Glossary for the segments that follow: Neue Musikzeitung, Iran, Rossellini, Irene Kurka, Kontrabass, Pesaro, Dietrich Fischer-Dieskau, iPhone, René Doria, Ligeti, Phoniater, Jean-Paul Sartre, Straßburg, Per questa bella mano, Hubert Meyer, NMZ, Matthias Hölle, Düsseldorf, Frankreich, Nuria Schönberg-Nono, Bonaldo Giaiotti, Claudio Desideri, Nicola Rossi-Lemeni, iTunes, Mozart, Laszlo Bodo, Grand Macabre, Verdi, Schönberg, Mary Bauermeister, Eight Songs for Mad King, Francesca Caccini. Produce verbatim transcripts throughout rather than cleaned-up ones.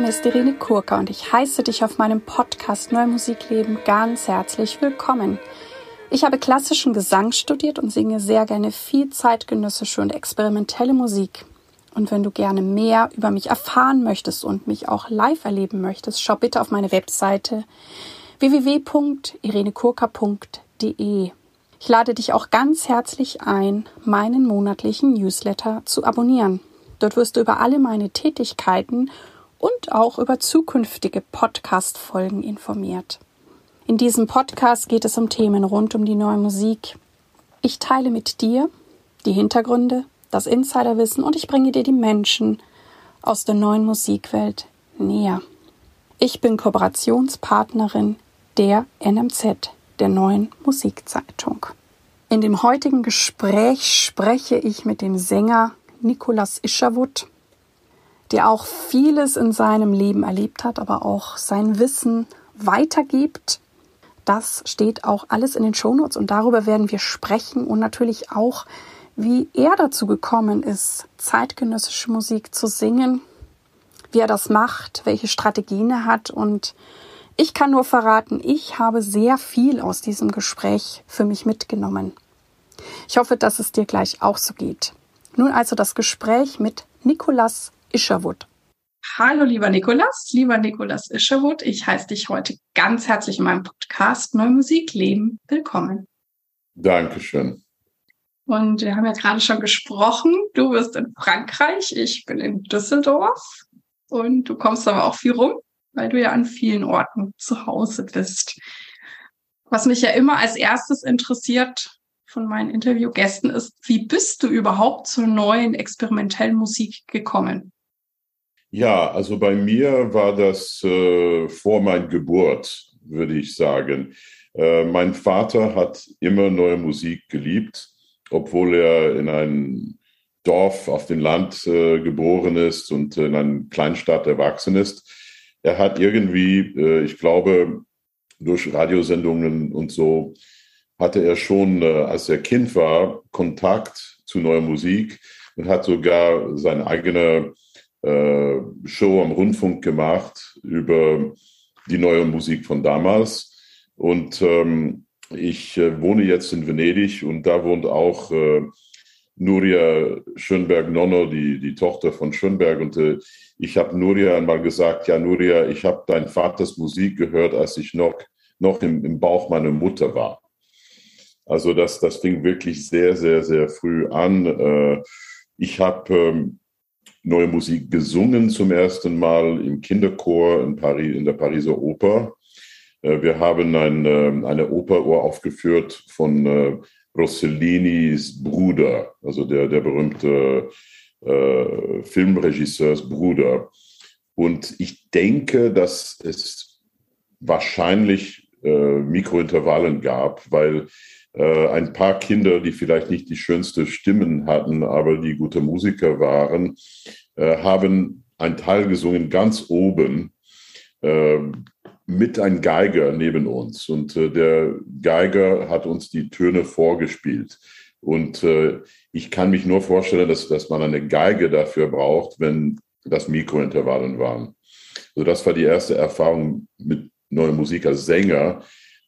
Name ist Irene Kurka und ich heiße dich auf meinem Podcast Neue Musikleben ganz herzlich willkommen. Ich habe klassischen Gesang studiert und singe sehr gerne viel zeitgenössische und experimentelle Musik. Und wenn du gerne mehr über mich erfahren möchtest und mich auch live erleben möchtest, schau bitte auf meine Webseite w w w punkt irene kurka punkt de. Ich lade dich auch ganz herzlich ein, meinen monatlichen Newsletter zu abonnieren. Dort wirst du über alle meine Tätigkeiten und auch über zukünftige Podcast-Folgen informiert. In diesem Podcast geht es um Themen rund um die neue Musik. Ich teile mit dir die Hintergründe, das Insiderwissen und ich bringe dir die Menschen aus der neuen Musikwelt näher. Ich bin Kooperationspartnerin der N M Z, der Neuen Musikzeitung. In dem heutigen Gespräch spreche ich mit dem Sänger Nicolas Isherwood, der auch vieles in seinem Leben erlebt hat, aber auch sein Wissen weitergibt. Das steht auch alles in den Shownotes und darüber werden wir sprechen und natürlich auch, wie er dazu gekommen ist, zeitgenössische Musik zu singen, wie er das macht, welche Strategien er hat und ich kann nur verraten, ich habe sehr viel aus diesem Gespräch für mich mitgenommen. Ich hoffe, dass es dir gleich auch so geht. Nun also das Gespräch mit Nicolas Isherwood. Hallo lieber Nicolas, lieber Nicolas Isherwood. Ich heiße dich heute ganz herzlich in meinem Podcast Neue Musik Leben willkommen. Dankeschön. Und wir haben ja gerade schon gesprochen, du bist in Frankreich, ich bin in Düsseldorf und du kommst aber auch viel rum, weil du ja an vielen Orten zu Hause bist. Was mich ja immer als erstes interessiert von meinen Interviewgästen ist, wie bist du überhaupt zur neuen experimentellen Musik gekommen? Ja, also bei mir war das äh, vor meiner Geburt, würde ich sagen. Äh, mein Vater hat immer neue Musik geliebt, obwohl er in einem Dorf auf dem Land äh, geboren ist und in einer Kleinstadt erwachsen ist. Er hat irgendwie, ich glaube, durch Radiosendungen und so, hatte er schon, als er Kind war, Kontakt zu neuer Musik und hat sogar seine eigene Show am Rundfunk gemacht über die neue Musik von damals. Und ich wohne jetzt in Venedig und da wohnt auch Nuria Schönberg-Nono, die, die Tochter von Schönberg. Und äh, ich habe Nuria einmal gesagt, ja Nuria, ich habe dein Vaters Musik gehört, als ich noch, noch im, im Bauch meiner Mutter war. Also das, das fing wirklich sehr, sehr, sehr früh an. Äh, ich habe ähm, neue Musik gesungen zum ersten Mal im Kinderchor in, Paris, in der Pariser Oper. Äh, wir haben ein, äh, eine Oper uraufgeführt von äh, Rossellinis Bruder, also der, der berühmte äh, Filmregisseurs Bruder. Und ich denke, dass es wahrscheinlich äh, Mikrointervallen gab, weil äh, ein paar Kinder, die vielleicht nicht die schönsten Stimmen hatten, aber die gute Musiker waren, äh, haben einen Teil gesungen ganz oben äh, mit einem Geiger neben uns. Und äh, der Geiger hat uns die Töne vorgespielt. Und äh, ich kann mich nur vorstellen, dass, dass man eine Geige dafür braucht, wenn das Mikrointervallen waren. Also das war die erste Erfahrung mit neuer Musik als Sänger.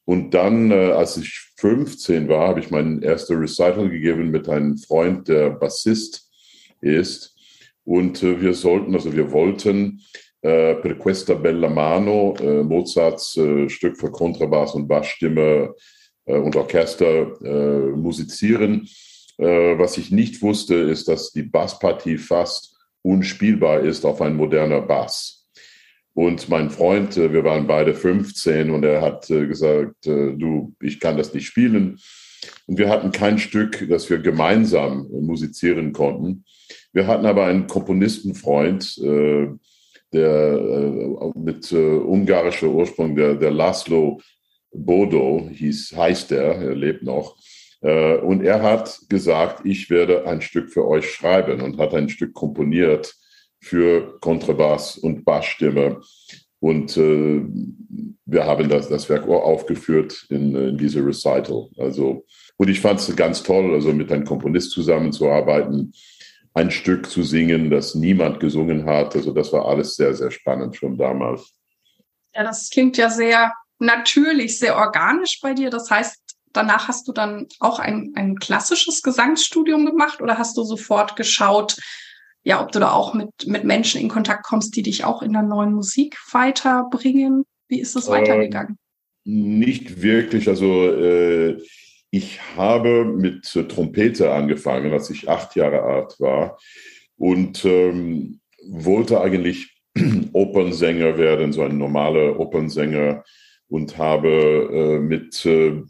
Und dann, äh, als ich fünfzehn war, habe ich meinen ersten Recital gegeben mit einem Freund, der Bassist ist. Und äh, wir sollten, also wir wollten, Uh, Per questa bella mano, uh, Mozarts uh, Stück für Kontrabass und Bassstimme uh, und Orchester uh, musizieren. Uh, was ich nicht wusste, ist, dass die Basspartie fast unspielbar ist auf ein moderner Bass. Und mein Freund, uh, wir waren beide fünfzehn und er hat uh, gesagt, uh, du, ich kann das nicht spielen. Und wir hatten kein Stück, das wir gemeinsam uh, musizieren konnten. Wir hatten aber einen Komponistenfreund, uh, der mit äh, ungarischer Ursprung, der, der Laszlo Bodo hieß, heißt er, er lebt noch. Äh, und er hat gesagt, ich werde ein Stück für euch schreiben und hat ein Stück komponiert für Kontrabass und Bassstimme. Und äh, wir haben das, das Werk aufgeführt in, in diese Recital. Also, und ich fand es ganz toll, also mit einem Komponist zusammenzuarbeiten. ein Stück zu singen, das niemand gesungen hat. Also das war alles sehr, sehr spannend schon damals. Ja, das klingt ja sehr natürlich, sehr organisch bei dir. Das heißt, danach hast du dann auch ein, ein klassisches Gesangsstudium gemacht oder hast du sofort geschaut, ja, ob du da auch mit, mit Menschen in Kontakt kommst, die dich auch in der neuen Musik weiterbringen? Wie ist es weitergegangen? Äh, nicht wirklich. Also äh, ich habe mit Trompete angefangen, als ich acht Jahre alt war und ähm, wollte eigentlich Opernsänger werden, so ein normaler Opernsänger, und habe äh, mit äh,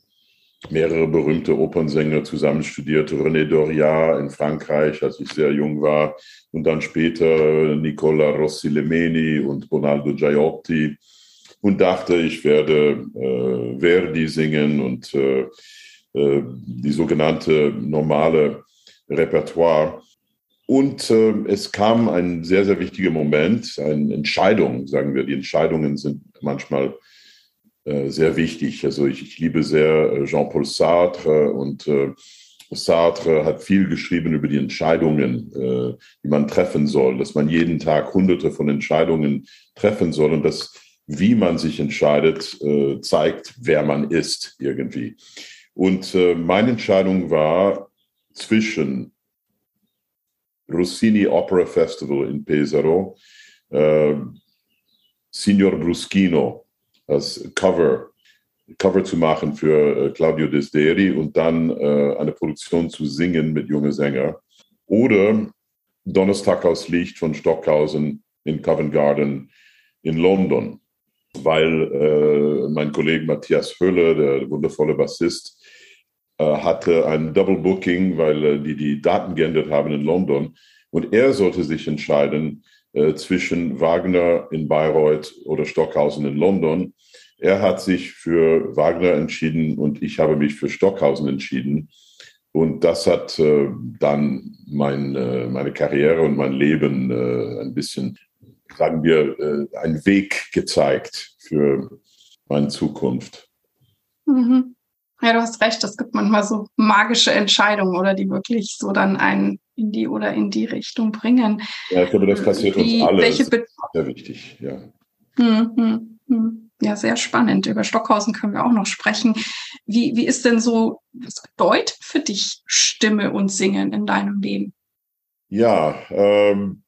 mehrere berühmte Opernsänger zusammen studiert. René Doria in Frankreich, als ich sehr jung war. Und dann später Nicola Rossi-Lemeni und Bonaldo Giaiotti. Und dachte, ich werde äh, Verdi singen und äh, äh, die sogenannte normale Repertoire. Und äh, es kam ein sehr, sehr wichtiger Moment, eine Entscheidung, sagen wir. Die Entscheidungen sind manchmal sehr wichtig. Also ich, ich liebe sehr Jean-Paul Sartre und äh, Sartre hat viel geschrieben über die Entscheidungen, äh, die man treffen soll, dass man jeden Tag hunderte von Entscheidungen treffen soll und dass, wie man sich entscheidet, äh, zeigt, wer man ist irgendwie. Und äh, meine Entscheidung war zwischen Rossini Opera Festival in Pesaro, äh, Signor Bruschino, das Cover, Cover zu machen für äh, Claudio Desideri und dann äh, eine Produktion zu singen mit jungen Sängern. Oder Donnerstag aus Licht von Stockhausen in Covent Garden in London, weil äh, mein Kollege Matthias Hölle, der wundervolle Bassist, äh, hatte ein Double Booking, weil äh, die die Daten geändert haben in London. Und er sollte sich entscheiden, zwischen Wagner in Bayreuth oder Stockhausen in London. Er hat sich für Wagner entschieden und ich habe mich für Stockhausen entschieden. Und das hat äh, dann mein, äh, meine Karriere und mein Leben äh, ein bisschen, sagen wir, äh, einen Weg gezeigt für meine Zukunft. Mhm. Ja, du hast recht, es gibt manchmal so magische Entscheidungen, oder die wirklich so dann einen in die oder in die Richtung bringen. Ja, ich glaube, das passiert die, uns alle. Welche Be- sehr wichtig, ja. Mhm, mhm. Ja, sehr spannend. Über Stockhausen können wir auch noch sprechen. Wie, wie ist denn so, was bedeutet für dich Stimme und Singen in deinem Leben? Ja, ähm,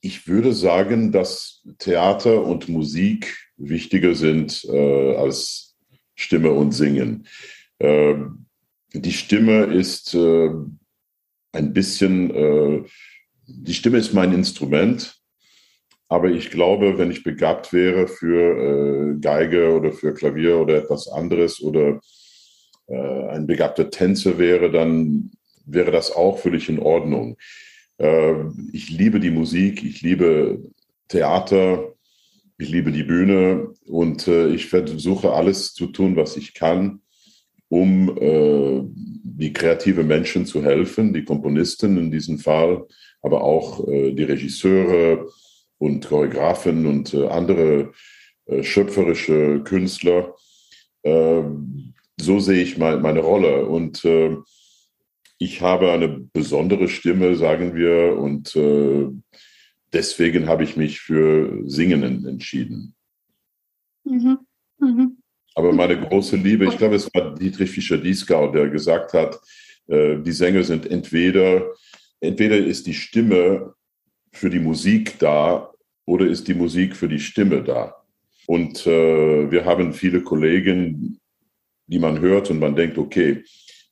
ich würde sagen, dass Theater und Musik wichtiger sind äh, als Stimme und Singen. Ähm, die Stimme ist... Äh, Ein bisschen, äh, die Stimme ist mein Instrument, aber ich glaube, wenn ich begabt wäre für äh, Geige oder für Klavier oder etwas anderes oder äh, ein begabter Tänzer wäre, dann wäre das auch völlig in Ordnung. Äh, ich liebe die Musik, ich liebe Theater, ich liebe die Bühne und äh, ich versuche alles zu tun, was ich kann, um äh, die kreativen Menschen zu helfen, die Komponisten in diesem Fall, aber auch äh, die Regisseure und Choreografen und äh, andere äh, schöpferische Künstler. Äh, so sehe ich mein, meine Rolle. Und äh, ich habe eine besondere Stimme, sagen wir, und äh, deswegen habe ich mich für Singen entschieden. Mhm, mhm. Aber meine große Liebe, ich glaube, es war Dietrich Fischer-Dieskau, der gesagt hat, äh, die Sänger sind entweder, entweder ist die Stimme für die Musik da oder ist die Musik für die Stimme da. Und äh, wir haben viele Kollegen, die man hört und man denkt, okay,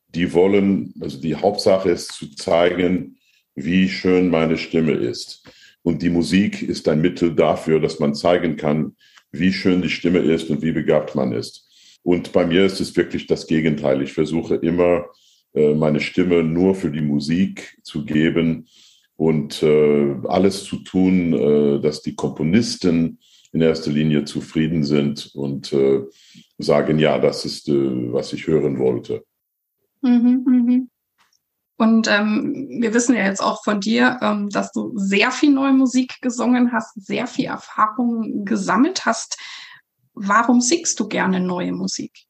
die wollen, also die Hauptsache ist zu zeigen, wie schön meine Stimme ist. Und die Musik ist ein Mittel dafür, dass man zeigen kann, wie schön die Stimme ist und wie begabt man ist. Und bei mir ist es wirklich das Gegenteil. Ich versuche immer, meine Stimme nur für die Musik zu geben und alles zu tun, dass die Komponisten in erster Linie zufrieden sind und sagen, ja, das ist, was ich hören wollte. Mhm, mhm. Und ähm, wir wissen ja jetzt auch von dir, ähm, dass du sehr viel neue Musik gesungen hast, sehr viel Erfahrung gesammelt hast. Warum singst du gerne neue Musik?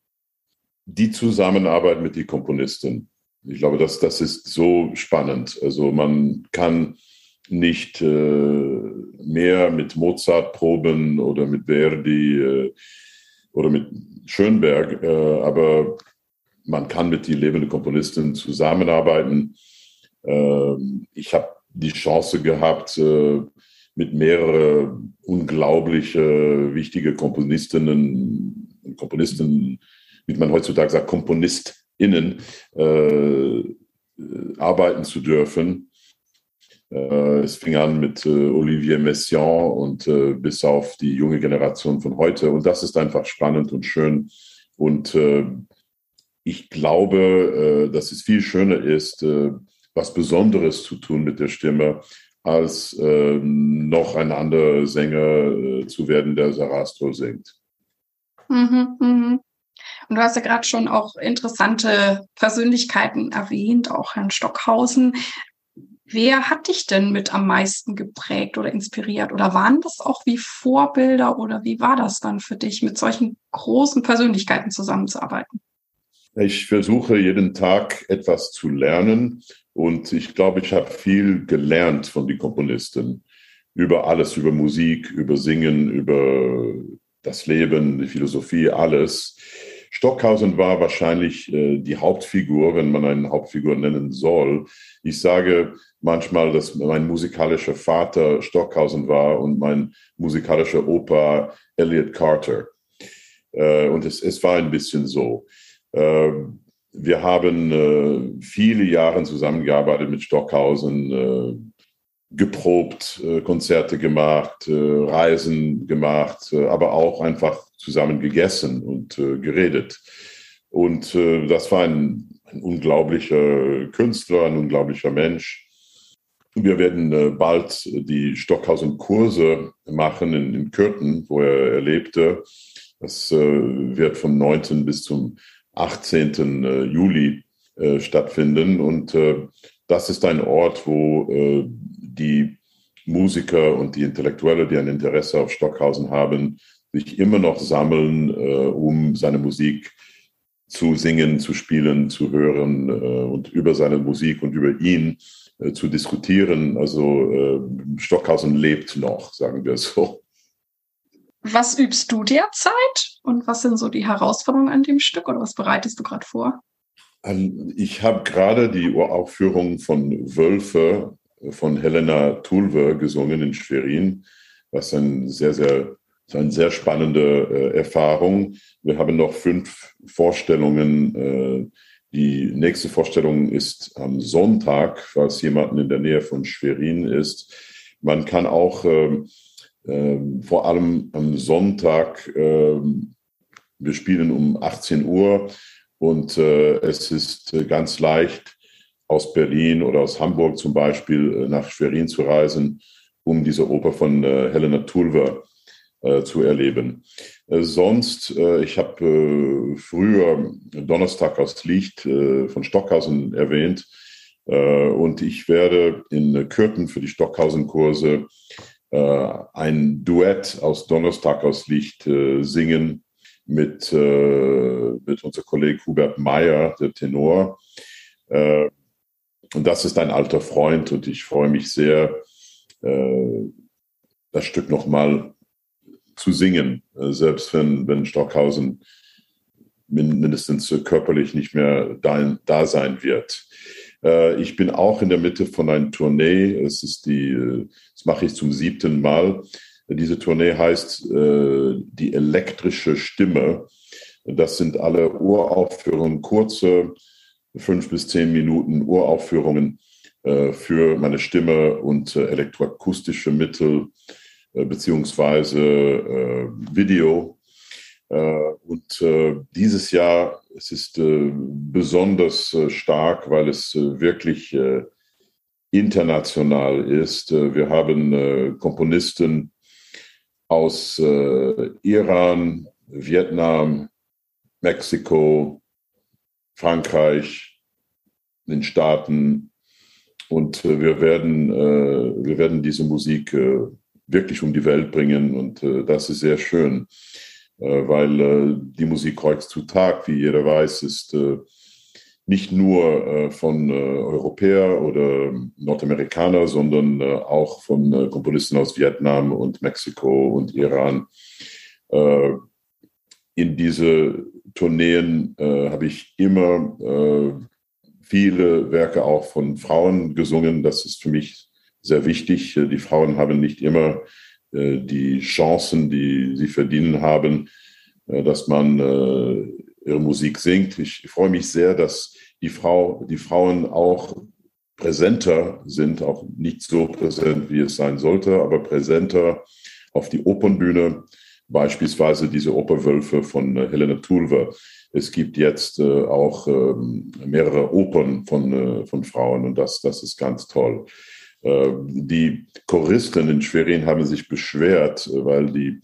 Die Zusammenarbeit mit den Komponisten. Ich glaube, das, das ist so spannend. Also man kann nicht äh, mehr mit Mozart proben oder mit Verdi äh, oder mit Schönberg, äh, aber man kann mit den lebenden Komponisten zusammenarbeiten. Äh, ich habe die Chance gehabt, äh, mit mehreren unglaublich äh, wichtigen Komponistinnen und Komponisten, wie man heutzutage sagt, KomponistInnen, äh, arbeiten zu dürfen. Äh, es fing an mit äh, Olivier Messiaen und äh, bis auf die junge Generation von heute. Und das ist einfach spannend und schön. Und äh, ich glaube, äh, dass es viel schöner ist, äh, was Besonderes zu tun mit der Stimme, als äh, noch ein anderer Sänger äh, zu werden, der Sarastro singt. Mhm, mhm. Und du hast ja gerade schon auch interessante Persönlichkeiten erwähnt, auch Herrn Stockhausen. Wer hat dich denn mit am meisten geprägt oder inspiriert? Oder waren das auch wie Vorbilder oder wie war das dann für dich, mit solchen großen Persönlichkeiten zusammenzuarbeiten? Ich versuche jeden Tag etwas zu lernen und ich glaube, ich habe viel gelernt von den Komponisten. Über alles, über Musik, über Singen, über das Leben, die Philosophie, alles. Stockhausen war wahrscheinlich äh, die Hauptfigur, wenn man eine Hauptfigur nennen soll. Ich sage manchmal, dass mein musikalischer Vater Stockhausen war und mein musikalischer Opa Elliot Carter. Äh, und es, es war ein bisschen so. Äh, wir haben äh, viele Jahre zusammengearbeitet mit Stockhausen, äh, geprobt, äh, Konzerte gemacht, äh, Reisen gemacht, äh, aber auch einfach zusammen gegessen und äh, geredet. Und äh, das war ein, ein unglaublicher Künstler, ein unglaublicher Mensch. Wir werden äh, bald die Stockhausen-Kurse machen in, in Kürten, wo er, er lebte. Das äh, wird vom neunten bis zum achtzehnten Juli äh, stattfinden. Und äh, das ist ein Ort, wo äh, die Musiker und die Intellektuelle, die ein Interesse auf Stockhausen haben, sich immer noch sammeln, äh, um seine Musik zu singen, zu spielen, zu hören äh, und über seine Musik und über ihn äh, zu diskutieren. Also äh, Stockhausen lebt noch, sagen wir so. Was übst du derzeit und was sind so die Herausforderungen an dem Stück oder was bereitest du gerade vor? Ich habe gerade die Uraufführung von Wölfe von Helena Tulve gesungen in Schwerin, was ein sehr, sehr Das ist eine sehr spannende äh, Erfahrung. Wir haben noch fünf Vorstellungen. Äh, die nächste Vorstellung ist am Sonntag, falls jemanden in der Nähe von Schwerin ist. Man kann auch äh, äh, vor allem am Sonntag, äh, wir spielen um achtzehn Uhr und äh, es ist äh, ganz leicht, aus Berlin oder aus Hamburg zum Beispiel äh, nach Schwerin zu reisen, um diese Oper von äh, Helena Tulve Äh, zu erleben. Äh, sonst, äh, ich habe äh, früher Donnerstag aus Licht äh, von Stockhausen erwähnt äh, und ich werde in Kürten für die Stockhausen-Kurse äh, ein Duett aus Donnerstag aus Licht äh, singen mit, äh, mit unserem Kollegen Hubert Meyer, der Tenor. Äh, und das ist ein alter Freund und ich freue mich sehr, äh, das Stück nochmal zu singen, selbst wenn, wenn Stockhausen mindestens körperlich nicht mehr da, da sein wird. Äh, ich bin auch in der Mitte von einer Tournee. Es ist die, das mache ich zum siebten Mal. Diese Tournee heißt äh, Die elektrische Stimme. Das sind alle Uraufführungen, kurze fünf bis zehn Minuten Uraufführungen äh, für meine Stimme und äh, elektroakustische Mittel, beziehungsweise äh, Video. Äh, und äh, dieses Jahr, es ist äh, besonders äh, stark, weil es äh, wirklich äh, international ist. Äh, wir haben äh, Komponisten aus äh, Iran, Vietnam, Mexiko, Frankreich, den Staaten. Und äh, wir werden, äh, wir werden diese Musik äh, wirklich um die Welt bringen und äh, das ist sehr schön, äh, weil äh, die Musik heutzutage, wie jeder weiß, ist äh, nicht nur äh, von äh, Europäer oder Nordamerikaner, sondern äh, auch von äh, Komponisten aus Vietnam und Mexiko und Iran. Äh, in diese Tourneen äh, habe ich immer äh, viele Werke auch von Frauen gesungen. Das ist für mich sehr wichtig. Die Frauen haben nicht immer äh, die Chancen, die sie verdienen haben, äh, dass man äh, ihre Musik singt. Ich freue mich sehr, dass die, Frau, die Frauen auch präsenter sind, auch nicht so präsent, wie es sein sollte, aber präsenter auf die Opernbühne, beispielsweise diese Opernwölfe von Helena Tulve. Es gibt jetzt äh, auch ähm, mehrere Opern von, äh, von Frauen und das, das ist ganz toll. Äh, die Choristen in Schwerin haben sich beschwert, weil die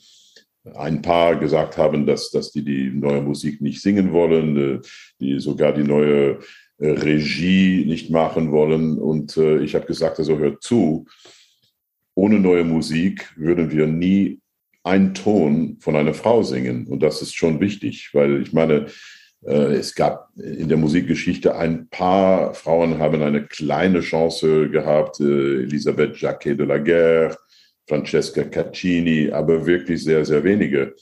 ein paar gesagt haben, dass, dass die die neue Musik nicht singen wollen, die sogar die neue Regie nicht machen wollen. Und ich habe gesagt, also hört zu, ohne neue Musik würden wir nie einen Ton von einer Frau singen. Und das ist schon wichtig, weil ich meine, es gab in der Musikgeschichte ein paar Frauen, haben eine kleine Chance gehabt, Elisabeth Jacquet de la Guerre, Francesca Caccini, aber wirklich sehr, sehr wenige.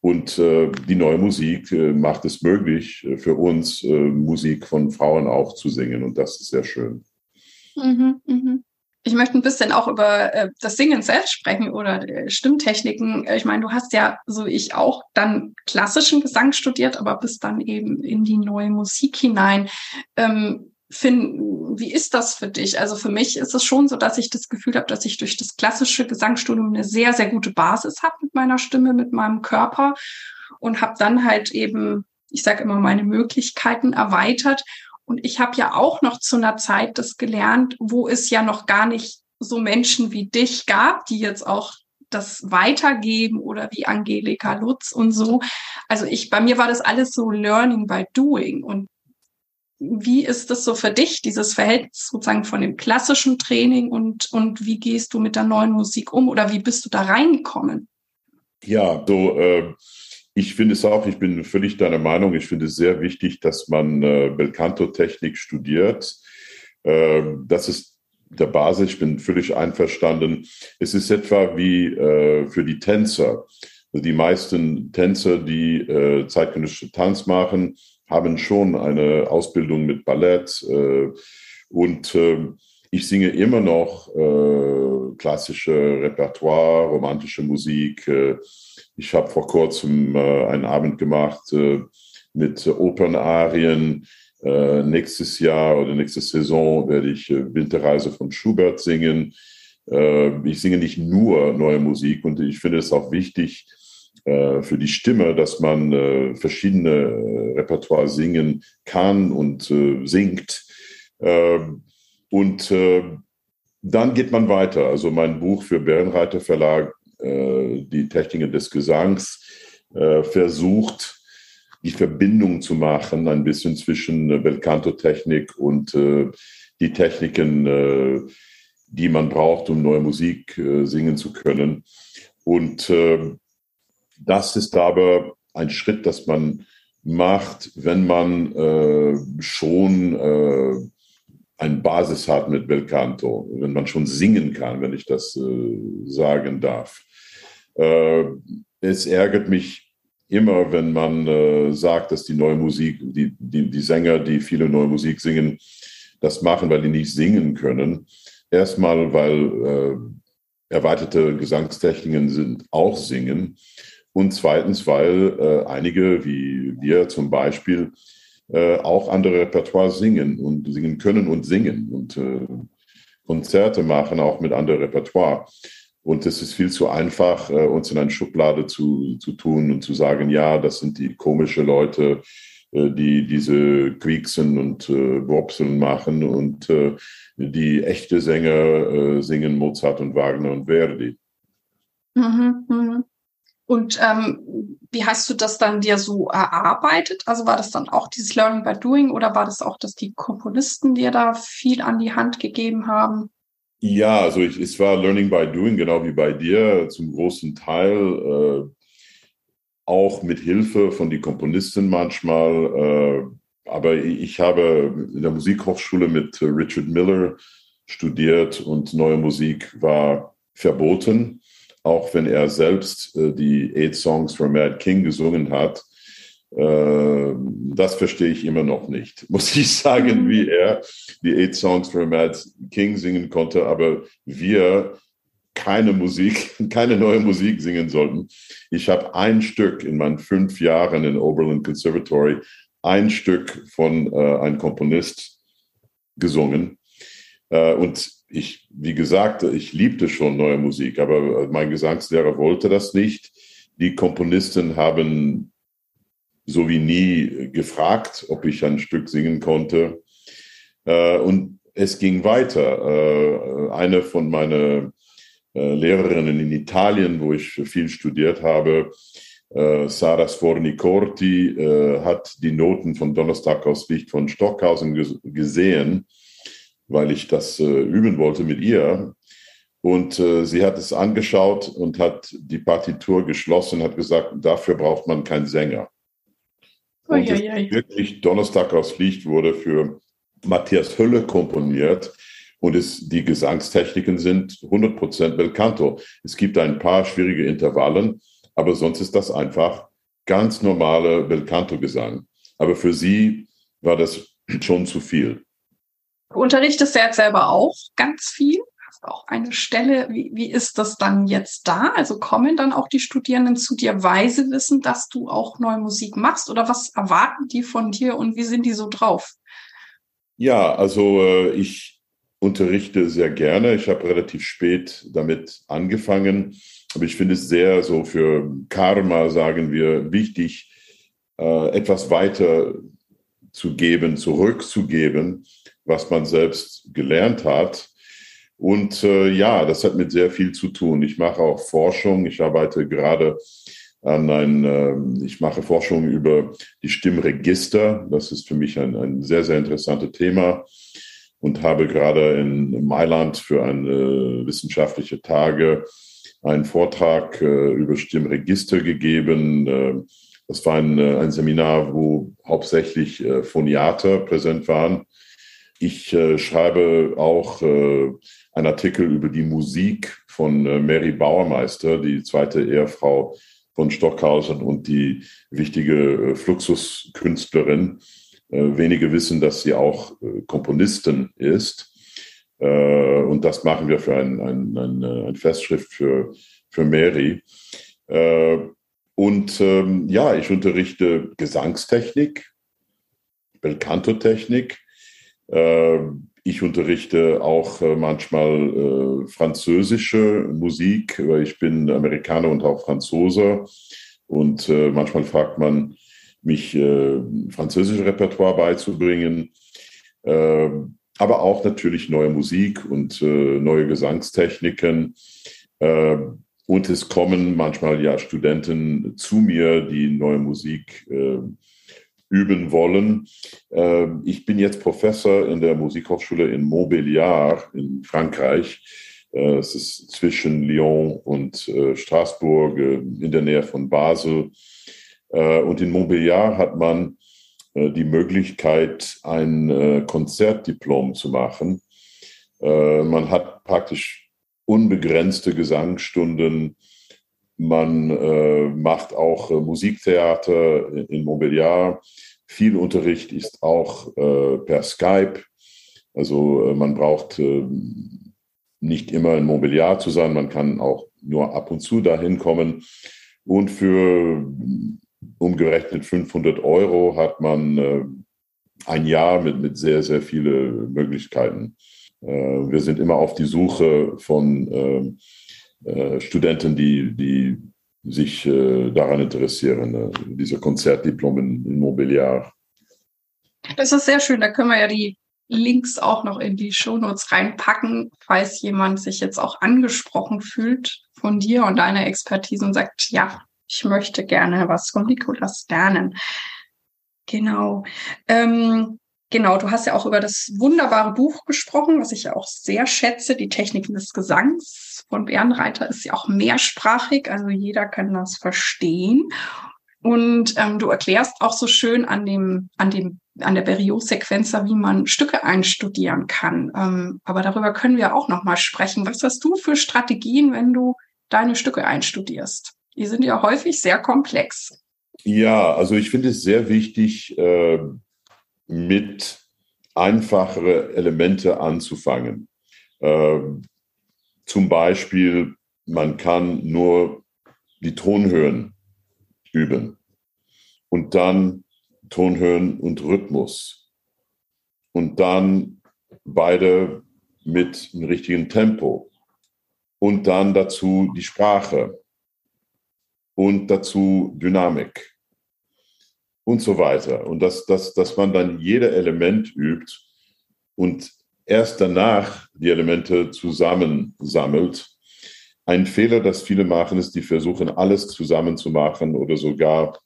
Und äh, die neue Musik äh, macht es möglich, äh, für uns äh, Musik von Frauen auch zu singen. Und das ist sehr schön. Mhm, mhm. Ich möchte ein bisschen auch über äh, das Singen selbst sprechen oder äh, Stimmtechniken. Ich meine, du hast ja, so wie ich auch, dann klassischen Gesang studiert, aber bist dann eben in die neue Musik hinein. Ähm, Finn, wie ist das für dich? Also für mich ist es schon so, dass ich das Gefühl habe, dass ich durch das klassische Gesangsstudium eine sehr, sehr gute Basis habe mit meiner Stimme, mit meinem Körper und habe dann halt eben, ich sage immer, meine Möglichkeiten erweitert. Und ich habe ja auch noch zu einer Zeit das gelernt, wo es ja noch gar nicht so Menschen wie dich gab, die jetzt auch das weitergeben oder wie Angelika Lutz und so. Also ich, bei mir war das alles so Learning by Doing. Und wie ist das so für dich, dieses Verhältnis sozusagen von dem klassischen Training und, und wie gehst du mit der neuen Musik um oder wie bist du da reingekommen? Ja, so, äh, ich finde es auch, ich bin völlig deiner Meinung, ich finde es sehr wichtig, dass man äh, Belcanto-Technik studiert. Äh, das ist der Basis, ich bin völlig einverstanden. Es ist etwa wie äh, für die Tänzer. Die meisten Tänzer, die äh, zeitgenössischen Tanz machen, haben schon eine Ausbildung mit Ballett äh, und äh, ich singe immer noch äh, klassische Repertoire, romantische Musik. Äh, ich habe vor kurzem äh, einen Abend gemacht äh, mit Opernarien. Äh, nächstes Jahr oder nächste Saison werde ich äh, Winterreise von Schubert singen. Äh, ich singe nicht nur neue Musik und ich finde es auch wichtig, für die Stimme, dass man äh, verschiedene äh, Repertoire singen kann und äh, singt. Äh, und äh, dann geht man weiter. Also mein Buch für Bärenreiter Verlag, äh, Die Techniken des Gesangs, äh, versucht, die Verbindung zu machen, ein bisschen zwischen äh, Belcanto-Technik und äh, die Techniken, äh, die man braucht, um neue Musik äh, singen zu können. Und äh, Das ist aber ein Schritt, das man macht, wenn man äh, schon äh, eine Basis hat mit Belcanto, wenn man schon singen kann, wenn ich das äh, sagen darf. Äh, es ärgert mich immer, wenn man äh, sagt, dass die neue Musik, die, die, die Sänger, die viele neue Musik singen, das machen, weil die nicht singen können. Erstmal, weil äh, erweiterte Gesangstechniken sind auch Singen. Und zweitens, weil äh, einige, wie wir zum Beispiel, äh, auch andere Repertoire singen und singen können und singen und äh, Konzerte machen, auch mit anderem Repertoire. Und es ist viel zu einfach, äh, uns in eine Schublade zu, zu tun und zu sagen, ja, das sind die komischen Leute, äh, die diese Quieksen und äh, Bobseln machen und äh, die echte Sänger äh, singen Mozart und Wagner und Verdi. Mhm, mh. Und ähm, wie hast du das dann dir so erarbeitet? Also war das dann auch dieses Learning by Doing oder war das auch, dass die Komponisten dir da viel an die Hand gegeben haben? Ja, also ich, es war Learning by Doing, genau wie bei dir, zum großen Teil. Äh, auch mit Hilfe von den Komponisten manchmal. Äh, Aber ich habe in der Musikhochschule mit Richard Miller studiert und neue Musik war verboten, auch wenn er selbst die Eight Songs for Mad King gesungen hat. Das verstehe ich immer noch nicht, muss ich sagen, wie er die Eight Songs for Mad King singen konnte, aber wir keine Musik, keine neue Musik singen sollten. Ich habe ein Stück in meinen fünf Jahren in Oberlin Conservatory, ein Stück von äh, einem Komponist gesungen. Äh, und ich, wie gesagt, ich liebte schon neue Musik, aber mein Gesangslehrer wollte das nicht. Die Komponisten haben so wie nie gefragt, ob ich ein Stück singen konnte. Äh, und es ging weiter. Äh, eine von meinen äh, Lehrerinnen in Italien, wo ich viel studiert habe, Äh, Sara Sfornicorti äh, hat die Noten von Donnerstag aus Licht von Stockhausen ges- gesehen, weil ich das äh, üben wollte mit ihr. Und äh, sie hat es angeschaut und hat die Partitur geschlossen, hat gesagt, dafür braucht man keinen Sänger. Oh, und ja, ja, ja. Wirklich Donnerstag aus Licht wurde für Matthias Hölle komponiert. Und es, die Gesangstechniken sind hundert Prozent bel canto. Es gibt ein paar schwierige Intervallen, aber sonst ist das einfach ganz normale bel canto-Gesang. Aber für sie war das schon zu viel. Du unterrichtest ja jetzt selber auch ganz viel. Hast auch eine Stelle. Wie, wie ist das dann jetzt da? Also kommen dann auch die Studierenden zu dir, weil sie wissen, dass du auch neue Musik machst? Oder was erwarten die von dir und wie sind die so drauf? Ja, also äh, ich unterrichte sehr gerne. Ich habe relativ spät damit angefangen. Aber ich finde es sehr so für Karma, sagen wir, wichtig, äh, etwas weiter zu geben, zurückzugeben, was man selbst gelernt hat. Und äh, ja, das hat mit sehr viel zu tun. Ich mache auch Forschung. Ich arbeite gerade an ein, äh, ich mache Forschung über die Stimmregister. Das ist für mich ein, ein sehr, sehr interessantes Thema. Und habe gerade in Mailand für eine wissenschaftliche Tage einen Vortrag äh, über Stimmregister gegeben. Äh, das war ein, ein Seminar, wo hauptsächlich äh, Phoniater präsent waren. Ich äh, schreibe auch äh, einen Artikel über die Musik von äh, Mary Bauermeister, die zweite Ehefrau von Stockhausen und die wichtige äh, Fluxuskünstlerin. Äh, wenige wissen, dass sie auch äh, Komponistin ist. Und das machen wir für ein, ein, ein, ein Festschrift für, für Mary. Und ja, ich unterrichte Gesangstechnik, bel canto-Technik. Ich unterrichte auch manchmal französische Musik, weil ich bin Amerikaner und auch Franzose. Und manchmal fragt man mich, französisches Repertoire beizubringen. Aber auch natürlich neue Musik und äh, neue Gesangstechniken. Äh, und es kommen manchmal ja Studenten zu mir, die neue Musik äh, üben wollen. Äh, ich bin jetzt Professor in der Musikhochschule in Montbéliard in Frankreich. Äh, es ist zwischen Lyon und äh, Straßburg, äh, in der Nähe von Basel. Äh, und in Montbéliard hat man die Möglichkeit, ein Konzertdiplom zu machen. Man hat praktisch unbegrenzte Gesangsstunden. Man macht auch Musiktheater in Montbéliard. Viel Unterricht ist auch per Skype. Also man braucht nicht immer in Montbéliard zu sein. Man kann auch nur ab und zu dahin kommen. Und für umgerechnet fünfhundert Euro hat man äh, ein Jahr mit, mit sehr, sehr vielen Möglichkeiten. Äh, wir sind immer auf die Suche von äh, äh, Studenten, die, die sich äh, daran interessieren, äh, diese Konzertdiplome in Montbéliard. Das ist sehr schön, da können wir ja die Links auch noch in die Shownotes reinpacken, falls jemand sich jetzt auch angesprochen fühlt von dir und deiner Expertise und sagt, ja, ich möchte gerne was von Nicolas lernen. Genau. Ähm, genau, du hast ja auch über das wunderbare Buch gesprochen, was ich ja auch sehr schätze, Die Techniken des Gesangs von Bärenreiter, ist ja auch mehrsprachig, also jeder kann das verstehen. Und ähm, du erklärst auch so schön an dem, an dem, an der Berlioz-Sequenza, wie man Stücke einstudieren kann. Ähm, aber darüber können wir auch nochmal sprechen. Was hast du für Strategien, wenn du deine Stücke einstudierst? Die sind ja häufig sehr komplex. Ja, also ich finde es sehr wichtig, äh, mit einfachere Elemente anzufangen. Äh, zum Beispiel, man kann nur die Tonhöhen üben und dann Tonhöhen und Rhythmus und dann beide mit einem richtigen Tempo und dann dazu die Sprache und dazu Dynamik und so weiter. Und dass, dass, dass man dann jedes Element übt und erst danach die Elemente zusammensammelt. Ein Fehler, das viele machen, ist, die versuchen, alles zusammenzumachen oder sogar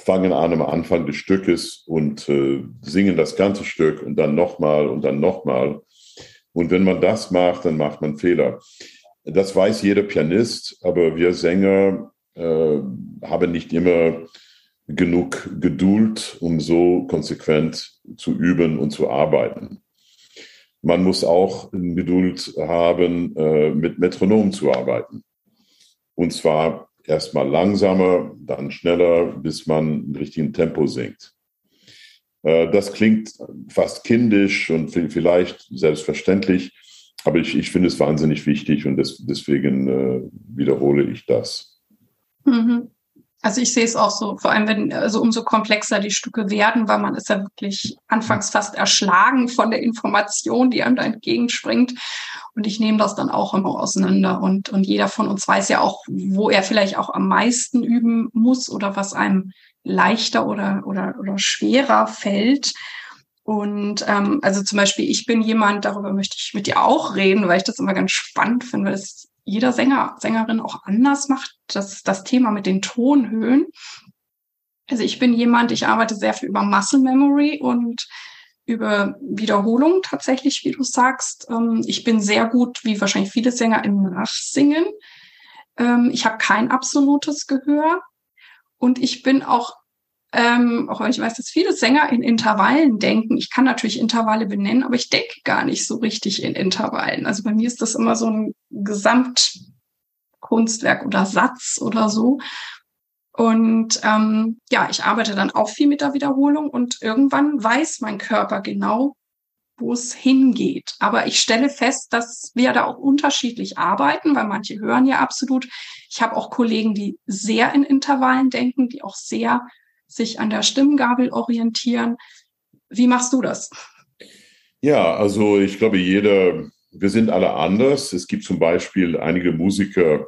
fangen an am Anfang des Stückes und äh, singen das ganze Stück und dann nochmal und dann nochmal. Und wenn man das macht, dann macht man Fehler. Das weiß jeder Pianist, aber wir Sänger äh, haben nicht immer genug Geduld, um so konsequent zu üben und zu arbeiten. Man muss auch Geduld haben, mit Metronom zu arbeiten. Und zwar erstmal langsamer, dann schneller, bis man im richtigen Tempo singt. Das klingt fast kindisch und vielleicht selbstverständlich, aber ich, ich finde es wahnsinnig wichtig und deswegen wiederhole ich das. Mhm. Also ich sehe es auch so, vor allem wenn, also umso komplexer die Stücke werden, weil man ist ja wirklich anfangs fast erschlagen von der Information, die einem da entgegenspringt. Und ich nehme das dann auch immer auseinander. Und, und jeder von uns weiß ja auch, wo er vielleicht auch am meisten üben muss oder was einem leichter oder, oder, oder schwerer fällt. Und ähm, also zum Beispiel, ich bin jemand, darüber möchte ich mit dir auch reden, weil ich das immer ganz spannend finde, weil es jeder Sänger, Sängerin auch anders macht, das ist das Thema mit den Tonhöhen. Also ich bin jemand, ich arbeite sehr viel über Muscle Memory und über Wiederholung tatsächlich, wie du sagst. Ich bin sehr gut, wie wahrscheinlich viele Sänger, im Nachsingen. Ich habe kein absolutes Gehör und ich bin auch, Ähm, auch wenn ich weiß, dass viele Sänger in Intervallen denken. Ich kann natürlich Intervalle benennen, aber ich denke gar nicht so richtig in Intervallen. Also bei mir ist das immer so ein Gesamtkunstwerk oder Satz oder so. Und ähm, ja, ich arbeite dann auch viel mit der Wiederholung und irgendwann weiß mein Körper genau, wo es hingeht. Aber ich stelle fest, dass wir da auch unterschiedlich arbeiten, weil manche hören ja absolut. Ich habe auch Kollegen, die sehr in Intervallen denken, die auch sehr sich an der Stimmgabel orientieren. Wie machst du das? Ja, also ich glaube, jeder, wir sind alle anders. Es gibt zum Beispiel einige Musiker,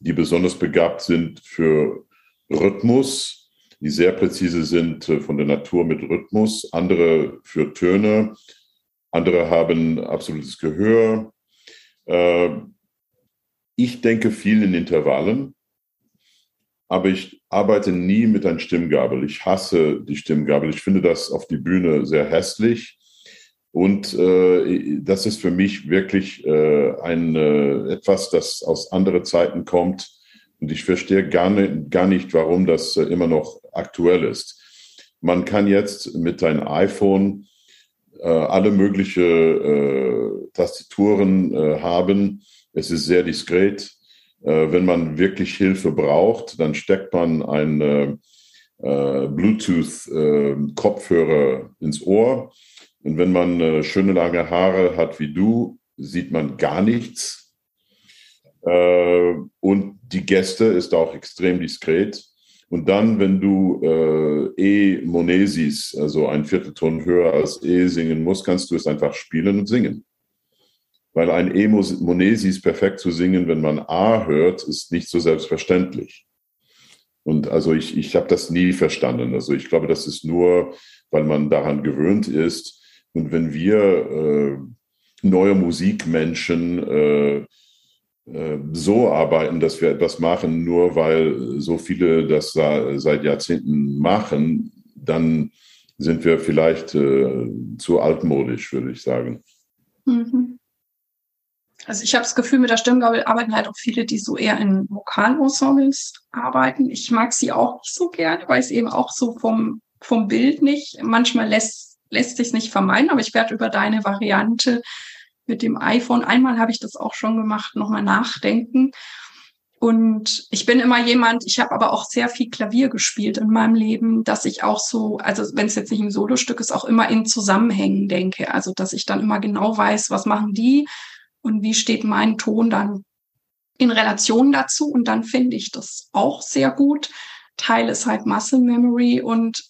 die besonders begabt sind für Rhythmus, die sehr präzise sind von der Natur mit Rhythmus, andere für Töne, andere haben absolutes Gehör. Ich denke viel in Intervallen, aber ich arbeite nie mit einer Stimmgabel. Ich hasse die Stimmgabel. Ich finde das auf die Bühne sehr hässlich. Und äh, das ist für mich wirklich äh, ein, äh, etwas, das aus anderen Zeiten kommt. Und ich verstehe gar, ne, gar nicht, warum das äh, immer noch aktuell ist. Man kann jetzt mit einem iPhone äh, alle möglichen äh, Tastaturen äh, haben. Es ist sehr diskret. Wenn man wirklich Hilfe braucht, dann steckt man einen äh, Bluetooth-Kopfhörer äh, ins Ohr. Und wenn man äh, schöne lange Haare hat wie du, sieht man gar nichts. Äh, und die Gäste ist auch extrem diskret. Und dann, wenn du äh, E-Monesis, also ein Viertelton höher als E singen musst, kannst du es einfach spielen und singen. Weil ein E-Monesis perfekt zu singen, wenn man A hört, ist nicht so selbstverständlich. Und also ich, ich habe das nie verstanden. Also ich glaube, das ist nur, weil man daran gewöhnt ist. Und wenn wir äh, neue Musikmenschen äh, äh, so arbeiten, dass wir etwas machen, nur weil so viele das da seit Jahrzehnten machen, dann sind wir vielleicht äh, zu altmodisch, würde ich sagen. Mhm. Also ich habe das Gefühl, mit der Stimmgabel arbeiten halt auch viele, die so eher in Vokalensembles arbeiten. Ich mag sie auch nicht so gerne, weil es eben auch so vom, vom Bild nicht, manchmal lässt, lässt sich nicht vermeiden, aber ich werde über deine Variante mit dem iPhone, einmal habe ich das auch schon gemacht, nochmal nachdenken. Und ich bin immer jemand, ich habe aber auch sehr viel Klavier gespielt in meinem Leben, dass ich auch so, also wenn es jetzt nicht im Solostück ist, auch immer in Zusammenhängen denke. Also dass ich dann immer genau weiß, was machen die und wie steht mein Ton dann in Relation dazu. Und dann finde ich das auch sehr gut. Teil ist halt Muscle Memory und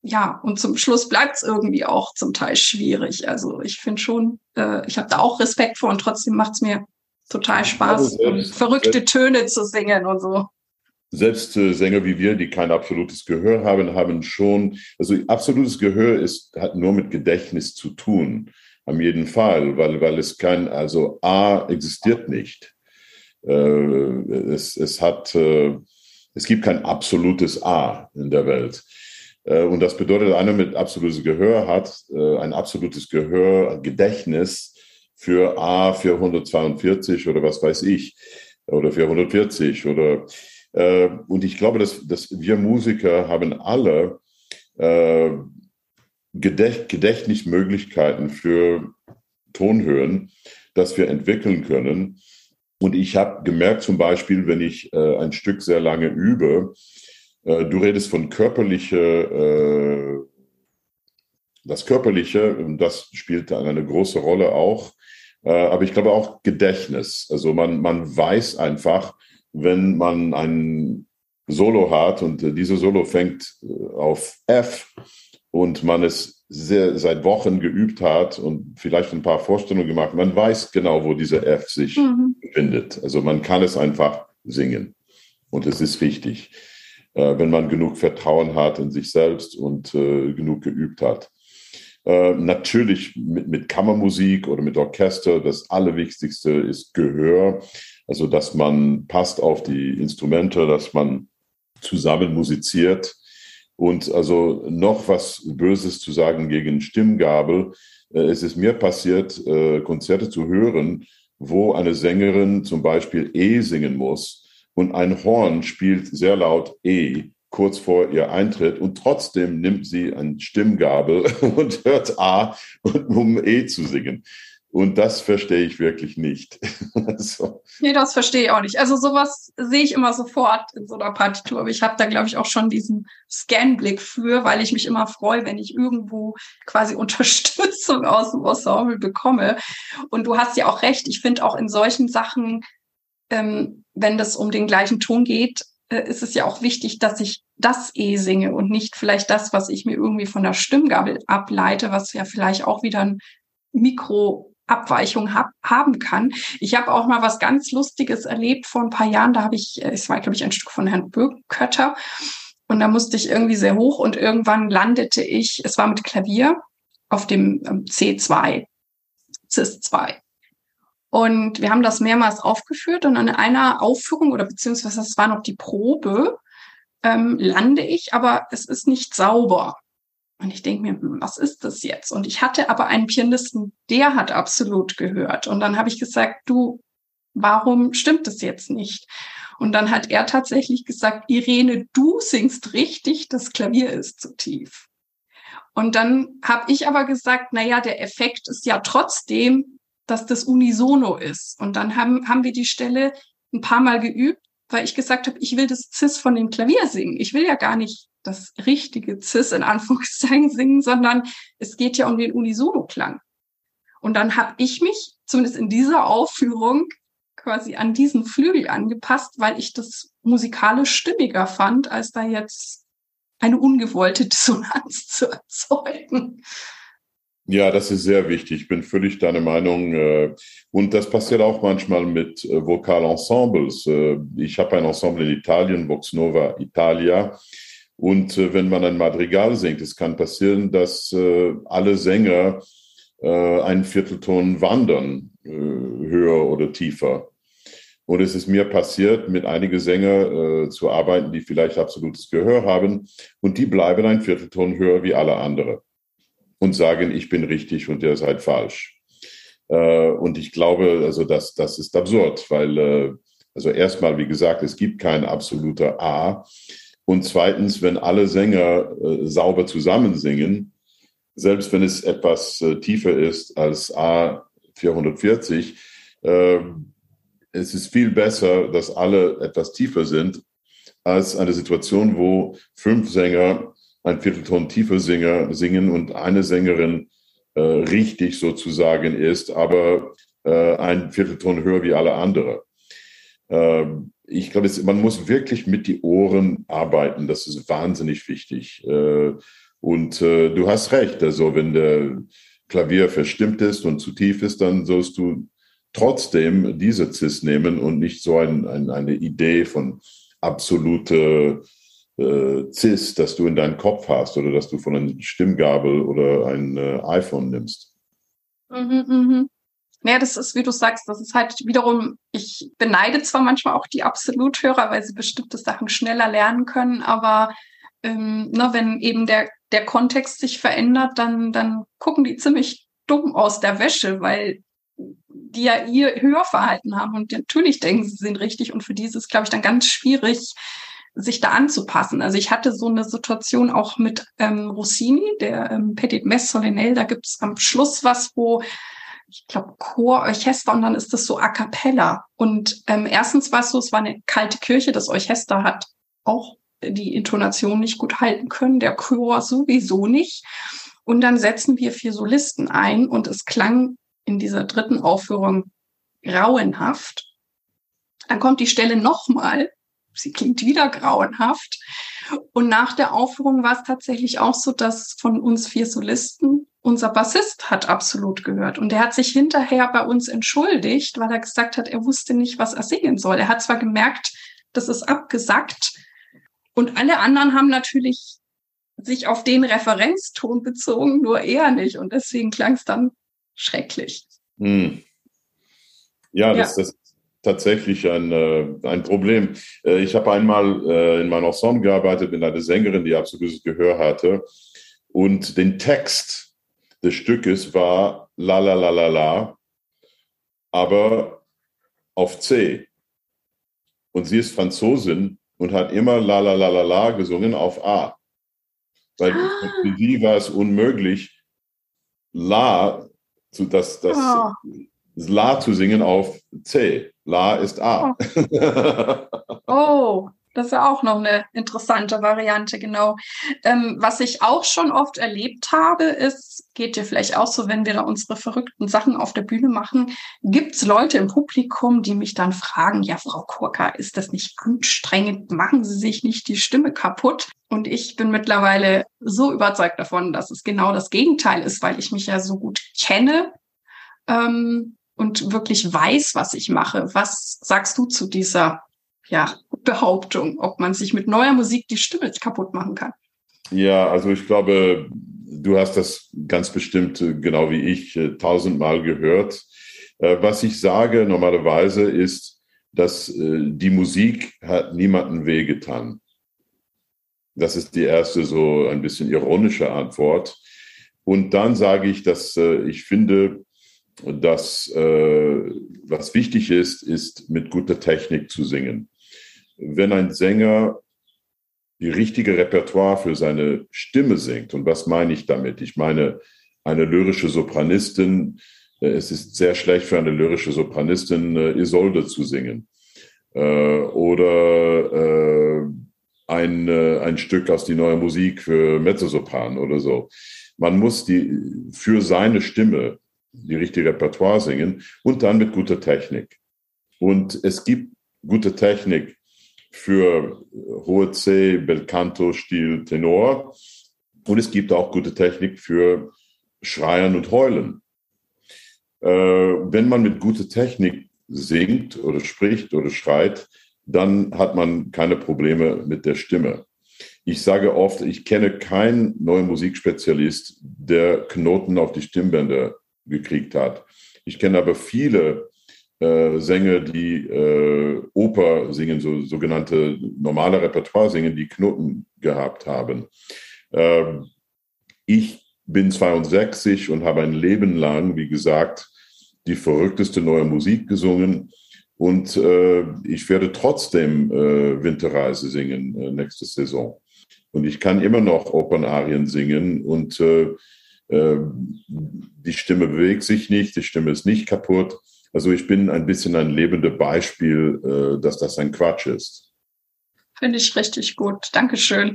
ja, und zum Schluss bleibt es irgendwie auch zum Teil schwierig. Also ich finde schon, äh, ich habe da auch Respekt vor und trotzdem macht es mir total Spaß, ja, selbst, verrückte selbst, Töne zu singen und so. Selbst äh, Sänger wie wir, die kein absolutes Gehör haben, haben schon, also absolutes Gehör ist, hat nur mit Gedächtnis zu tun, am jeden Fall, weil, weil es kein, also A existiert nicht. Äh, es, es hat, äh, es gibt kein absolutes A in der Welt. Äh, und das bedeutet, einer mit absolutes Gehör hat, äh, ein absolutes Gehör, ein Gedächtnis, für A, für hundertzweiundvierzig oder was weiß ich, oder für hundertvierzig. Oder, äh, und ich glaube, dass, dass wir Musiker haben alle äh, Gedächt- Gedächtnismöglichkeiten für Tonhöhen, dass wir entwickeln können. Und ich habe gemerkt zum Beispiel, wenn ich äh, ein Stück sehr lange übe, äh, du redest von körperlicher äh, das Körperliche, das spielt eine große Rolle auch, aber ich glaube auch Gedächtnis. Also man, man weiß einfach, wenn man ein Solo hat und dieses Solo fängt auf F und man es sehr, seit Wochen geübt hat und vielleicht ein paar Vorstellungen gemacht, man weiß genau, wo dieser F sich mhm. befindet. Also man kann es einfach singen und es ist wichtig, wenn man genug Vertrauen hat in sich selbst und genug geübt hat. Äh, natürlich mit, mit Kammermusik oder mit Orchester, das Allerwichtigste ist Gehör, also dass man passt auf die Instrumente, dass man zusammen musiziert. Und also noch was Böses zu sagen gegen Stimmgabel, äh, es ist mir passiert, äh, Konzerte zu hören, wo eine Sängerin zum Beispiel E singen muss und ein Horn spielt sehr laut E kurz vor ihr Eintritt und trotzdem nimmt sie eine Stimmgabel und hört A, um E zu singen. Und das verstehe ich wirklich nicht. So. Nee, das verstehe ich auch nicht. Also sowas sehe ich immer sofort in so einer Partitur. Aber ich habe da, glaube ich, auch schon diesen Scanblick für, weil ich mich immer freue, wenn ich irgendwo quasi Unterstützung aus dem Ensemble bekomme. Und du hast ja auch recht. Ich finde auch in solchen Sachen, ähm, wenn das um den gleichen Ton geht, ist es ja auch wichtig, dass ich das eh singe und nicht vielleicht das, was ich mir irgendwie von der Stimmgabel ableite, was ja vielleicht auch wieder eine Mikroabweichung hab, haben kann. Ich habe auch mal was ganz Lustiges erlebt vor ein paar Jahren. Da habe ich, es war, glaube ich, ein Stück von Herrn Bürkötter und da musste ich irgendwie sehr hoch und irgendwann landete ich, es war mit Klavier, auf dem C zwei, C I S zwei. Und wir haben das mehrmals aufgeführt und an einer Aufführung oder beziehungsweise es war noch die Probe, ähm, lande ich, aber es ist nicht sauber. Und ich denke mir, hm, was ist das jetzt? Und ich hatte aber einen Pianisten, der hat absolut gehört. Und dann habe ich gesagt, du, warum stimmt das jetzt nicht? Und dann hat er tatsächlich gesagt, Irene, du singst richtig, das Klavier ist zu tief. Und dann habe ich aber gesagt, na ja, der Effekt ist ja trotzdem, dass das unisono ist. Und dann haben, haben wir die Stelle ein paar Mal geübt, weil ich gesagt habe, ich will das Cis von dem Klavier singen. Ich will ja gar nicht das richtige Cis in Anführungszeichen singen, sondern es geht ja um den Unisono-Klang. Und dann habe ich mich, zumindest in dieser Aufführung, quasi an diesen Flügel angepasst, weil ich das musikalisch stimmiger fand, als da jetzt eine ungewollte Dissonanz zu erzeugen. Ja, das ist sehr wichtig. Ich bin völlig deiner Meinung. Und das passiert auch manchmal mit Vokalensembles. Ich habe ein Ensemble in Italien, Vox Nova Italia. Und wenn man ein Madrigal singt, es kann passieren, dass alle Sänger einen Viertelton wandern, höher oder tiefer. Und es ist mir passiert, mit einigen Sängern zu arbeiten, die vielleicht absolutes Gehör haben. Und die bleiben ein Viertelton höher wie alle anderen. Und sagen, ich bin richtig und ihr seid falsch. Äh, und ich glaube, also das, das ist absurd, weil, äh, also erstmal, wie gesagt, es gibt kein absoluter A. Und zweitens, wenn alle Sänger äh, sauber zusammen singen, selbst wenn es etwas äh, tiefer ist als A vierhundertvierzig, äh, es ist viel besser, dass alle etwas tiefer sind, als eine Situation, wo fünf Sänger ein Viertelton tiefer Singer singen und eine Sängerin äh, richtig sozusagen ist, aber äh, ein Viertelton höher wie alle anderen. Ähm, ich glaube, man muss wirklich mit die Ohren arbeiten. Das ist wahnsinnig wichtig. Äh, und äh, du hast recht. Also wenn der Klavier verstimmt ist und zu tief ist, dann sollst du trotzdem diese Cis nehmen und nicht so ein, ein, eine Idee von absolute äh, Cis, dass du in deinen Kopf hast oder dass du von einer Stimmgabel oder ein äh, iPhone nimmst. Mhm, mhm. Ja, das ist, wie du sagst, das ist halt wiederum, ich beneide zwar manchmal auch die Absoluthörer, weil sie bestimmte Sachen schneller lernen können, aber ähm, ne, wenn eben der, der Kontext sich verändert, dann, dann gucken die ziemlich dumm aus der Wäsche, weil die ja ihr Hörverhalten haben und natürlich denken, sie sind richtig und für die ist es, glaube ich, dann ganz schwierig, sich da anzupassen. Also ich hatte so eine Situation auch mit ähm, Rossini, der ähm, Petit Messe Solennelle, da gibt es am Schluss was, wo, ich glaube, Chor, Orchester und dann ist das so a cappella. Und ähm, erstens war es so, es war eine kalte Kirche, das Orchester hat auch die Intonation nicht gut halten können, der Chor sowieso nicht. Und dann setzen wir vier Solisten ein und es klang in dieser dritten Aufführung grauenhaft. Dann kommt die Stelle nochmal. Sie klingt wieder grauenhaft. Und nach der Aufführung war es tatsächlich auch so, dass von uns vier Solisten unser Bassist hat absolut gehört. Und der hat sich hinterher bei uns entschuldigt, weil er gesagt hat, er wusste nicht, was er singen soll. Er hat zwar gemerkt, das ist abgesackt. Und alle anderen haben natürlich sich auf den Referenzton bezogen, nur er nicht. Und deswegen klang es dann schrecklich. Hm. Ja, das, ja, das ist tatsächlich ein, äh, ein Problem. Äh, ich habe einmal äh, in meinem Ensemble gearbeitet mit einer Sängerin, die absolutes Gehör hatte. Und den Text des Stückes war la la la la la, aber auf C. Und sie ist Franzosin und hat immer la la la la la gesungen auf A. Weil ah. für sie war es unmöglich, la zu, das, das oh. La zu singen auf C. La ist A. Oh, oh, das ist ja auch noch eine interessante Variante, genau. Ähm, was ich auch schon oft erlebt habe, ist, geht dir vielleicht auch so, wenn wir da unsere verrückten Sachen auf der Bühne machen, gibt es Leute im Publikum, die mich dann fragen, ja, Frau Kurka, ist das nicht anstrengend? Machen Sie sich nicht die Stimme kaputt? Und ich bin mittlerweile so überzeugt davon, dass es genau das Gegenteil ist, weil ich mich ja so gut kenne ähm, und wirklich weiß, was ich mache. Was sagst du zu dieser ja, Behauptung, ob man sich mit neuer Musik die Stimme kaputt machen kann? Ja, also ich glaube, du hast das ganz bestimmt, genau wie ich, tausendmal gehört. Was ich sage normalerweise ist, dass die Musik hat niemandem wehgetan. Das ist die erste so ein bisschen ironische Antwort. Und dann sage ich, dass äh, ich finde, dass äh, was wichtig ist, ist mit guter Technik zu singen. Wenn ein Sänger die richtige Repertoire für seine Stimme singt, und was meine ich damit? Ich meine, eine lyrische Sopranistin, äh, es ist sehr schlecht für eine lyrische Sopranistin, äh, Isolde zu singen. Äh, oder... Äh, Ein, ein Stück aus die neue Musik für Mezzosopran oder so. Man muss die für seine Stimme die richtige Repertoire singen und dann mit guter Technik. Und es gibt gute Technik für hohe C, Belcanto, Stil, Tenor. Und es gibt auch gute Technik für Schreien und Heulen. Äh, wenn man mit guter Technik singt oder spricht oder schreit, dann hat man keine Probleme mit der Stimme. Ich sage oft, ich kenne keinen neuen Musikspezialist, der Knoten auf die Stimmbänder gekriegt hat. Ich kenne aber viele äh, Sänger, die äh, Oper singen, so sogenannte normale Repertoire singen, die Knoten gehabt haben. Ähm, ich bin zweiundsechzig und habe ein Leben lang, wie gesagt, die verrückteste neue Musik gesungen. Und äh, ich werde trotzdem äh, Winterreise singen äh, nächste Saison. Und ich kann immer noch Opernarien singen und äh, äh, die Stimme bewegt sich nicht, die Stimme ist nicht kaputt. Also ich bin ein bisschen ein lebendes Beispiel, äh, dass das ein Quatsch ist. Finde ich richtig gut. Dankeschön.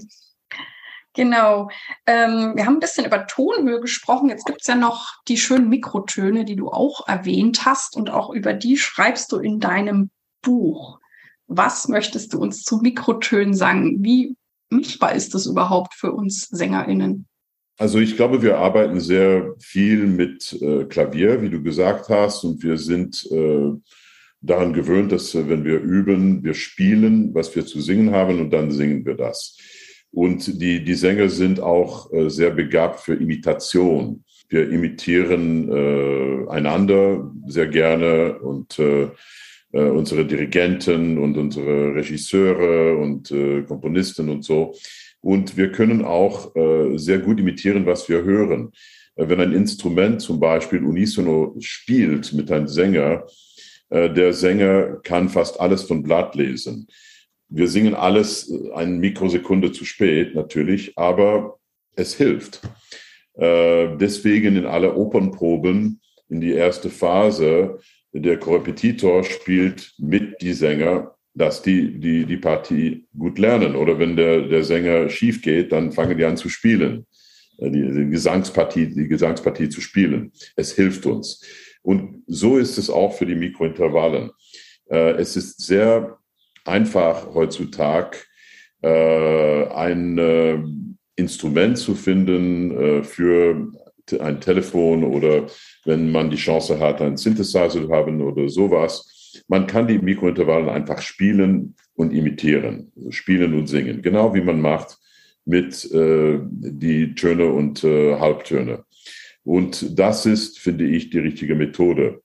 Genau. Ähm, wir haben ein bisschen über Tonhöhe gesprochen. Jetzt gibt es ja noch die schönen Mikrotöne, die du auch erwähnt hast. Und auch über die schreibst du in deinem Buch. Was möchtest du uns zu Mikrotönen sagen? Wie machbar ist das überhaupt für uns SängerInnen? Also ich glaube, wir arbeiten sehr viel mit äh, Klavier, wie du gesagt hast. Und wir sind äh, daran gewöhnt, dass äh, wenn wir üben, wir spielen, was wir zu singen haben und dann singen wir das. Und die, die Sänger sind auch äh, sehr begabt für Imitation. Wir imitieren äh, einander sehr gerne und äh, äh, unsere Dirigenten und unsere Regisseure und äh, Komponisten und so. Und wir können auch äh, sehr gut imitieren, was wir hören. Äh, wenn ein Instrument zum Beispiel unisono spielt mit einem Sänger, äh, der Sänger kann fast alles von Blatt lesen. Wir singen alles eine Mikrosekunde zu spät natürlich, aber es hilft. Äh, deswegen in alle Opernproben, in die erste Phase, der Korrepetitor spielt mit die Sänger, dass die die, die Partie gut lernen. Oder wenn der, der Sänger schief geht, dann fangen die an zu spielen, die, die, Gesangspartie, die Gesangspartie zu spielen. Es hilft uns. Und so ist es auch für die Mikrointervallen. Äh, es ist sehr einfach heutzutage äh, ein äh, Instrument zu finden äh, für te- ein Telefon oder wenn man die Chance hat, einen Synthesizer zu haben oder sowas. Man kann die Mikrointervalle einfach spielen und imitieren, spielen und singen, genau wie man macht mit äh, die Töne und äh, Halbtöne. Und das ist, finde ich, die richtige Methode.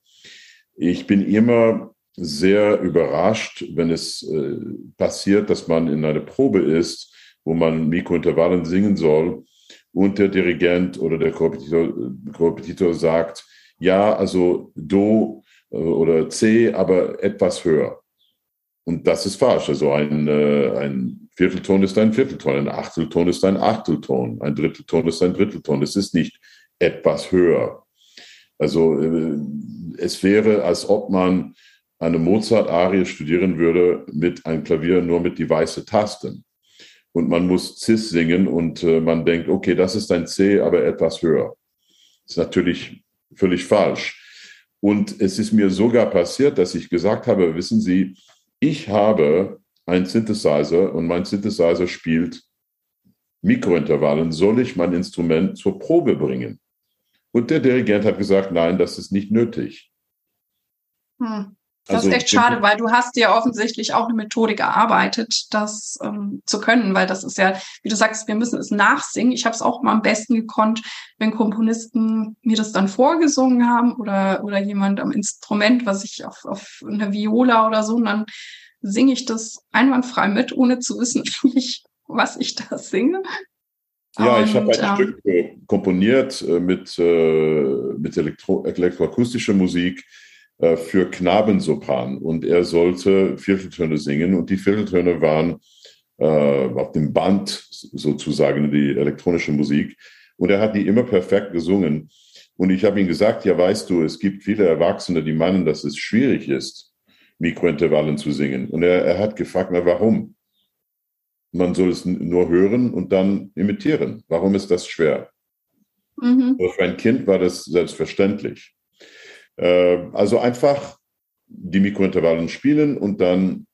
Ich bin immer sehr überrascht, wenn es äh, passiert, dass man in einer Probe ist, wo man Mikrointervallen singen soll und der Dirigent oder der Korrepetitor, Korrepetitor sagt, ja, also Do äh, oder C, aber etwas höher. Und das ist falsch. Also ein, äh, ein Viertelton ist ein Viertelton, ein Achtelton ist ein Achtelton, ein Drittelton ist ein Drittelton. Es ist nicht etwas höher. Also äh, es wäre, als ob man eine Mozart-Arie studieren würde mit einem Klavier nur mit die weißen Tasten. Und man muss Cis singen und äh, man denkt, okay, das ist ein C, aber etwas höher. Das ist natürlich völlig falsch. Und es ist mir sogar passiert, dass ich gesagt habe, wissen Sie, ich habe einen Synthesizer und mein Synthesizer spielt Mikrointervallen. Soll ich mein Instrument zur Probe bringen? Und der Dirigent hat gesagt, nein, das ist nicht nötig. Hm. Das ist echt schade, weil du hast ja offensichtlich auch eine Methodik erarbeitet, das ähm, zu können, weil das ist ja, wie du sagst, wir müssen es nachsingen. Ich habe es auch mal am besten gekonnt, wenn Komponisten mir das dann vorgesungen haben oder oder jemand am Instrument, was ich auf, auf einer Viola oder so, und dann singe ich das einwandfrei mit, ohne zu wissen, ich, was ich da singe. Ja, ich habe ein ähm, Stück äh, komponiert äh, mit, äh, mit elektro- elektroakustischer Musik für Knabensopran und er sollte Vierteltöne singen und die Vierteltöne waren äh, auf dem Band sozusagen die elektronische Musik und er hat die immer perfekt gesungen und ich habe ihm gesagt, ja weißt du, es gibt viele Erwachsene, die meinen, dass es schwierig ist, Mikrointervallen zu singen und er, er hat gefragt, na warum? Man soll es nur hören und dann imitieren. Warum ist das schwer? Mhm. Für ein Kind war das selbstverständlich. Also einfach die Mikrointervallen spielen und dann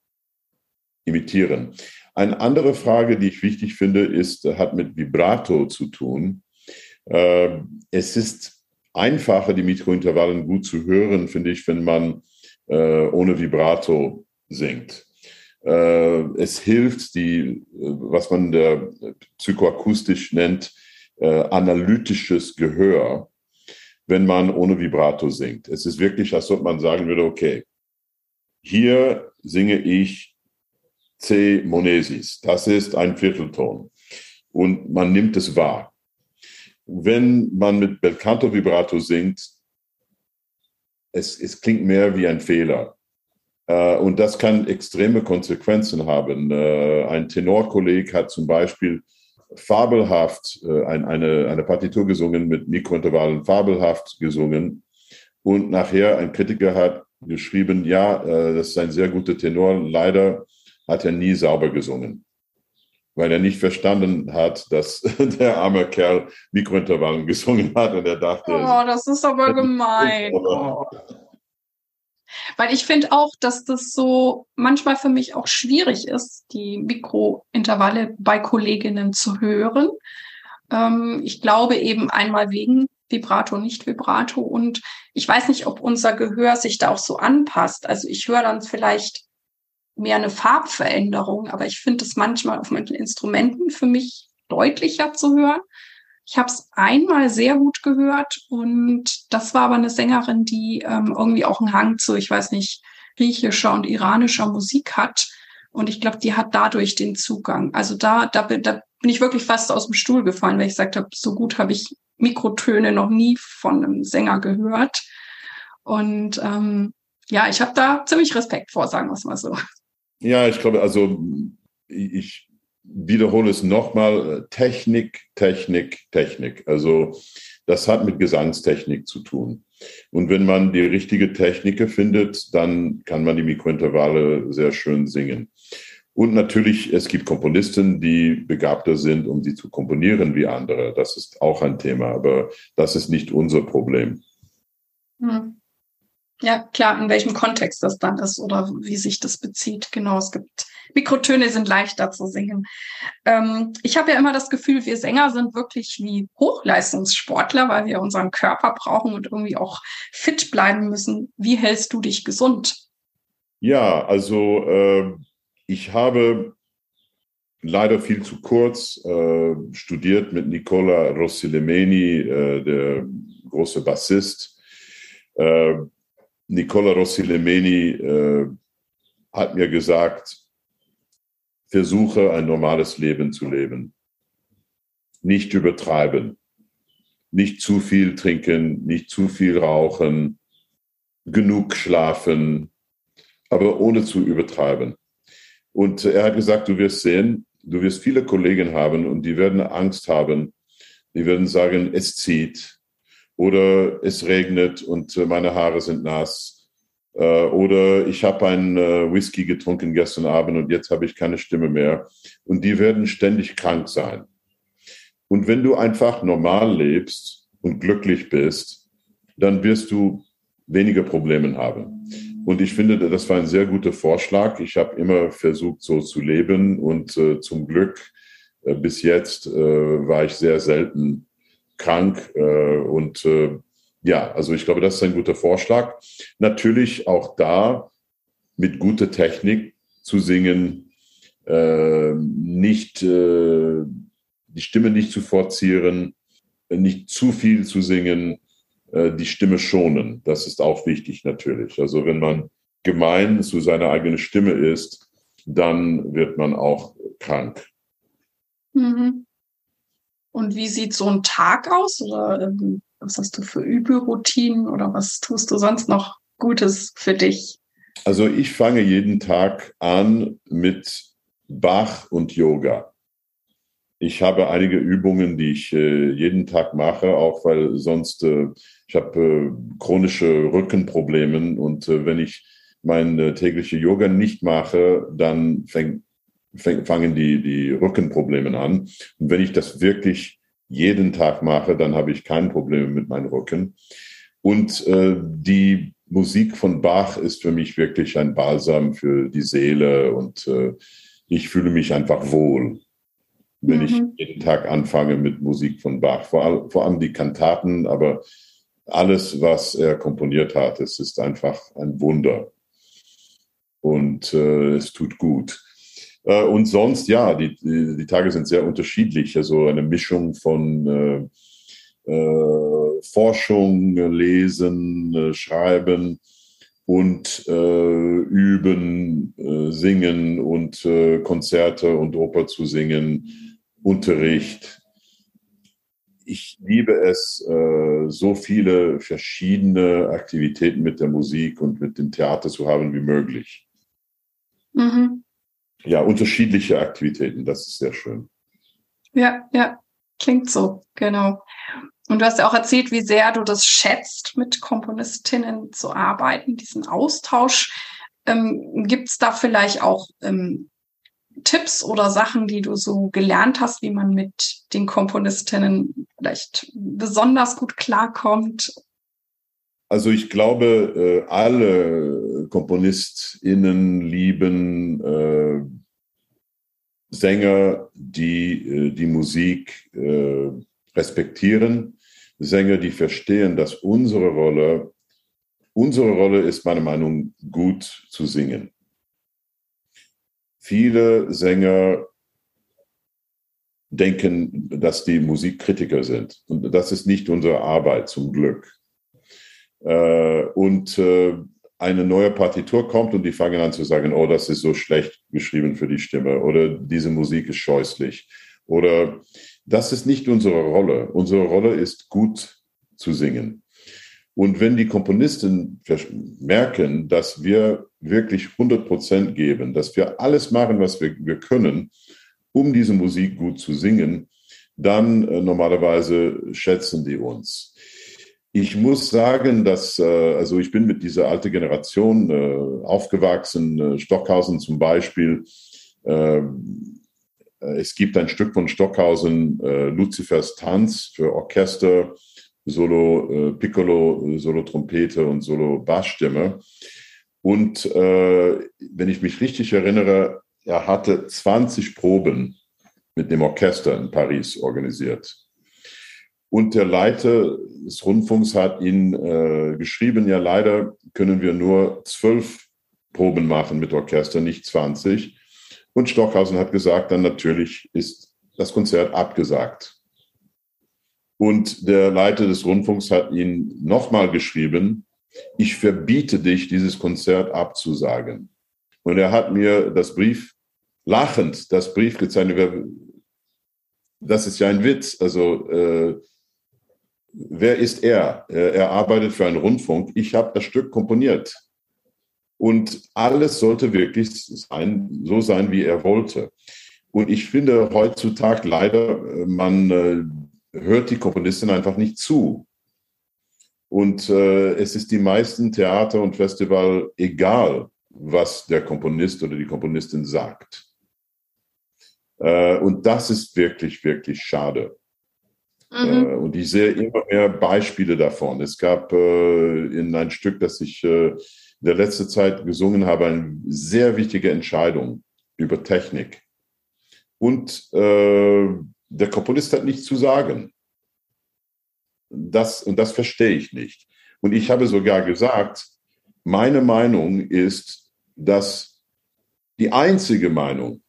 imitieren. Eine andere Frage, die ich wichtig finde, ist, hat mit Vibrato zu tun. Es ist einfacher, die Mikrointervallen gut zu hören, finde ich, wenn man ohne Vibrato singt. Es hilft, die, was man der psychoakustisch nennt, analytisches Gehör, wenn man ohne Vibrato singt. Es ist wirklich, als ob man sagen würde, okay, hier singe ich C Monesis. Das ist ein Viertelton. Und man nimmt es wahr. Wenn man mit Belcanto Vibrato singt, es, es klingt mehr wie ein Fehler. Äh, und das kann extreme Konsequenzen haben. Äh, ein Tenorkolleg hat zum Beispiel fabelhaft äh, ein, eine, eine Partitur gesungen, mit Mikrointervallen fabelhaft gesungen. Und nachher ein Kritiker hat geschrieben, ja, äh, das ist ein sehr guter Tenor, leider hat er nie sauber gesungen, weil er nicht verstanden hat, dass der arme Kerl Mikrointervallen gesungen hat und er dachte... Oh, das ist aber gemein. Oh. Weil ich finde auch, dass das so manchmal für mich auch schwierig ist, die Mikrointervalle bei Kolleginnen zu hören. Ähm, ich glaube eben einmal wegen Vibrato, nicht Vibrato und ich weiß nicht, ob unser Gehör sich da auch so anpasst. Also ich höre dann vielleicht mehr eine Farbveränderung, aber ich finde es manchmal auf manchen Instrumenten für mich deutlicher zu hören. Ich habe es einmal sehr gut gehört und das war aber eine Sängerin, die ähm, irgendwie auch einen Hang zu, ich weiß nicht, griechischer und iranischer Musik hat und ich glaube, die hat dadurch den Zugang. Also da, da, da bin ich wirklich fast aus dem Stuhl gefallen, weil ich gesagt habe, so gut habe ich Mikrotöne noch nie von einem Sänger gehört und ähm, ja, ich habe da ziemlich Respekt vor, sagen wir es mal so. Ja, ich glaube, also ich wiederhole es nochmal, Technik, Technik, Technik. Also das hat mit Gesangstechnik zu tun. Und wenn man die richtige Technik findet, dann kann man die Mikrointervalle sehr schön singen. Und natürlich, es gibt Komponisten, die begabter sind, um sie zu komponieren wie andere. Das ist auch ein Thema, aber das ist nicht unser Problem. Hm. Ja, klar, in welchem Kontext das dann ist oder wie sich das bezieht. Genau, es gibt Mikrotöne, sind leichter zu singen. Ähm, ich habe ja immer das Gefühl, wir Sänger sind wirklich wie Hochleistungssportler, weil wir unseren Körper brauchen und irgendwie auch fit bleiben müssen. Wie hältst du dich gesund? Ja, also äh, ich habe leider viel zu kurz äh, studiert mit Nicola Rossi-Lemeni, äh, der große Bassist. Äh, Nicola Rossi-Lemeni äh, hat mir gesagt, versuche ein normales Leben zu leben. Nicht übertreiben, nicht zu viel trinken, nicht zu viel rauchen, genug schlafen, aber ohne zu übertreiben. Und er hat gesagt, du wirst sehen, du wirst viele Kollegen haben und die werden Angst haben, die werden sagen, es zieht. Oder es regnet und meine Haare sind nass. Oder ich habe einen Whisky getrunken gestern Abend und jetzt habe ich keine Stimme mehr. Und die werden ständig krank sein. Und wenn du einfach normal lebst und glücklich bist, dann wirst du weniger Probleme haben. Und ich finde, das war ein sehr guter Vorschlag. Ich habe immer versucht, so zu leben. Und äh, zum Glück äh, bis jetzt äh, war ich sehr selten krank äh, und äh, ja, also ich glaube, das ist ein guter Vorschlag. Natürlich auch da mit guter Technik zu singen, äh, nicht äh, die Stimme nicht zu forcieren, nicht zu viel zu singen, äh, die Stimme schonen. Das ist auch wichtig natürlich. Also wenn man gemein zu seiner eigenen Stimme ist, dann wird man auch krank. Mhm. Und wie sieht so ein Tag aus? Oder ähm, was hast du für Übelroutinen? Oder was tust du sonst noch Gutes für dich? Also ich fange jeden Tag an mit Bach und Yoga. Ich habe einige Übungen, die ich äh, jeden Tag mache, auch weil sonst äh, ich habe äh, chronische Rückenprobleme. Und äh, wenn ich meine tägliche Yoga nicht mache, dann fängt fangen die, die Rückenprobleme an. Und wenn ich das wirklich jeden Tag mache, dann habe ich kein Problem mit meinem Rücken. Und äh, die Musik von Bach ist für mich wirklich ein Balsam für die Seele und äh, ich fühle mich einfach wohl, wenn mhm. ich jeden Tag anfange mit Musik von Bach. Vor allem, vor allem die Kantaten, aber alles, was er komponiert hat, es ist einfach ein Wunder. Und äh, es tut gut. Und sonst, ja, die, die, die Tage sind sehr unterschiedlich. Also eine Mischung von äh, äh, Forschung, Lesen, äh, Schreiben und äh, Üben, äh, Singen und äh, Konzerte und Oper zu singen, Unterricht. ich liebe es, äh, so viele verschiedene Aktivitäten mit der Musik und mit dem Theater zu haben wie möglich. Mhm. Ja, unterschiedliche Aktivitäten, das ist sehr schön. Ja, ja, klingt so, genau. Und du hast ja auch erzählt, wie sehr du das schätzt, mit Komponistinnen zu arbeiten, diesen Austausch. Ähm, gibt's da vielleicht auch ähm, Tipps oder Sachen, die du so gelernt hast, wie man mit den Komponistinnen vielleicht besonders gut klarkommt? Also ich glaube, alle KomponistInnen lieben äh, Sänger, die die Musik äh, respektieren. Sänger, die verstehen, dass unsere Rolle, unsere Rolle ist meiner Meinung nach, gut zu singen. Viele Sänger denken, dass die Musikkritiker sind. Und das ist nicht unsere Arbeit, zum Glück. Und eine neue Partitur kommt und die fangen an zu sagen, oh, das ist so schlecht geschrieben für die Stimme oder diese Musik ist scheußlich. Oder das ist nicht unsere Rolle. Unsere Rolle ist, gut zu singen. Und wenn die Komponisten merken, dass wir wirklich hundert Prozent geben, dass wir alles machen, was wir, wir können, um diese Musik gut zu singen, dann äh, normalerweise schätzen die uns. Ich muss sagen, dass, äh, also ich bin mit dieser alten Generation äh, aufgewachsen, äh, Stockhausen zum Beispiel. Äh, es gibt ein Stück von Stockhausen, äh, Luzifers Tanz für Orchester, Solo äh, Piccolo, Solo Trompete und Solo Bassstimme. Und äh, wenn ich mich richtig erinnere, er hatte zwanzig Proben mit dem Orchester in Paris organisiert. Und der Leiter des Rundfunks hat ihn äh, geschrieben, ja, leider können wir nur zwölf Proben machen mit Orchester, nicht zwanzig. Und Stockhausen hat gesagt, dann natürlich ist das Konzert abgesagt. Und der Leiter des Rundfunks hat ihn nochmal geschrieben, ich verbiete dich, dieses Konzert abzusagen. Und er hat mir das Brief, lachend, das Brief gezeigt, das ist ja ein Witz, also äh, wer ist er? Er arbeitet für einen Rundfunk, ich habe das Stück komponiert. Und alles sollte wirklich sein, so sein, wie er wollte. Und ich finde heutzutage leider, man äh, hört die Komponistin einfach nicht zu. Und äh, es ist die meisten Theater und Festival egal, was der Komponist oder die Komponistin sagt. Äh, und das ist wirklich, wirklich schade. Mhm. Äh, und ich sehe immer mehr Beispiele davon. Es gab äh, in ein Stück, das ich äh, in der letzten Zeit gesungen habe, eine sehr wichtige Entscheidung über Technik. Und äh, der Komponist hat nichts zu sagen. Das, und das verstehe ich nicht. Und ich habe sogar gesagt, meine Meinung ist, dass die einzige Meinung,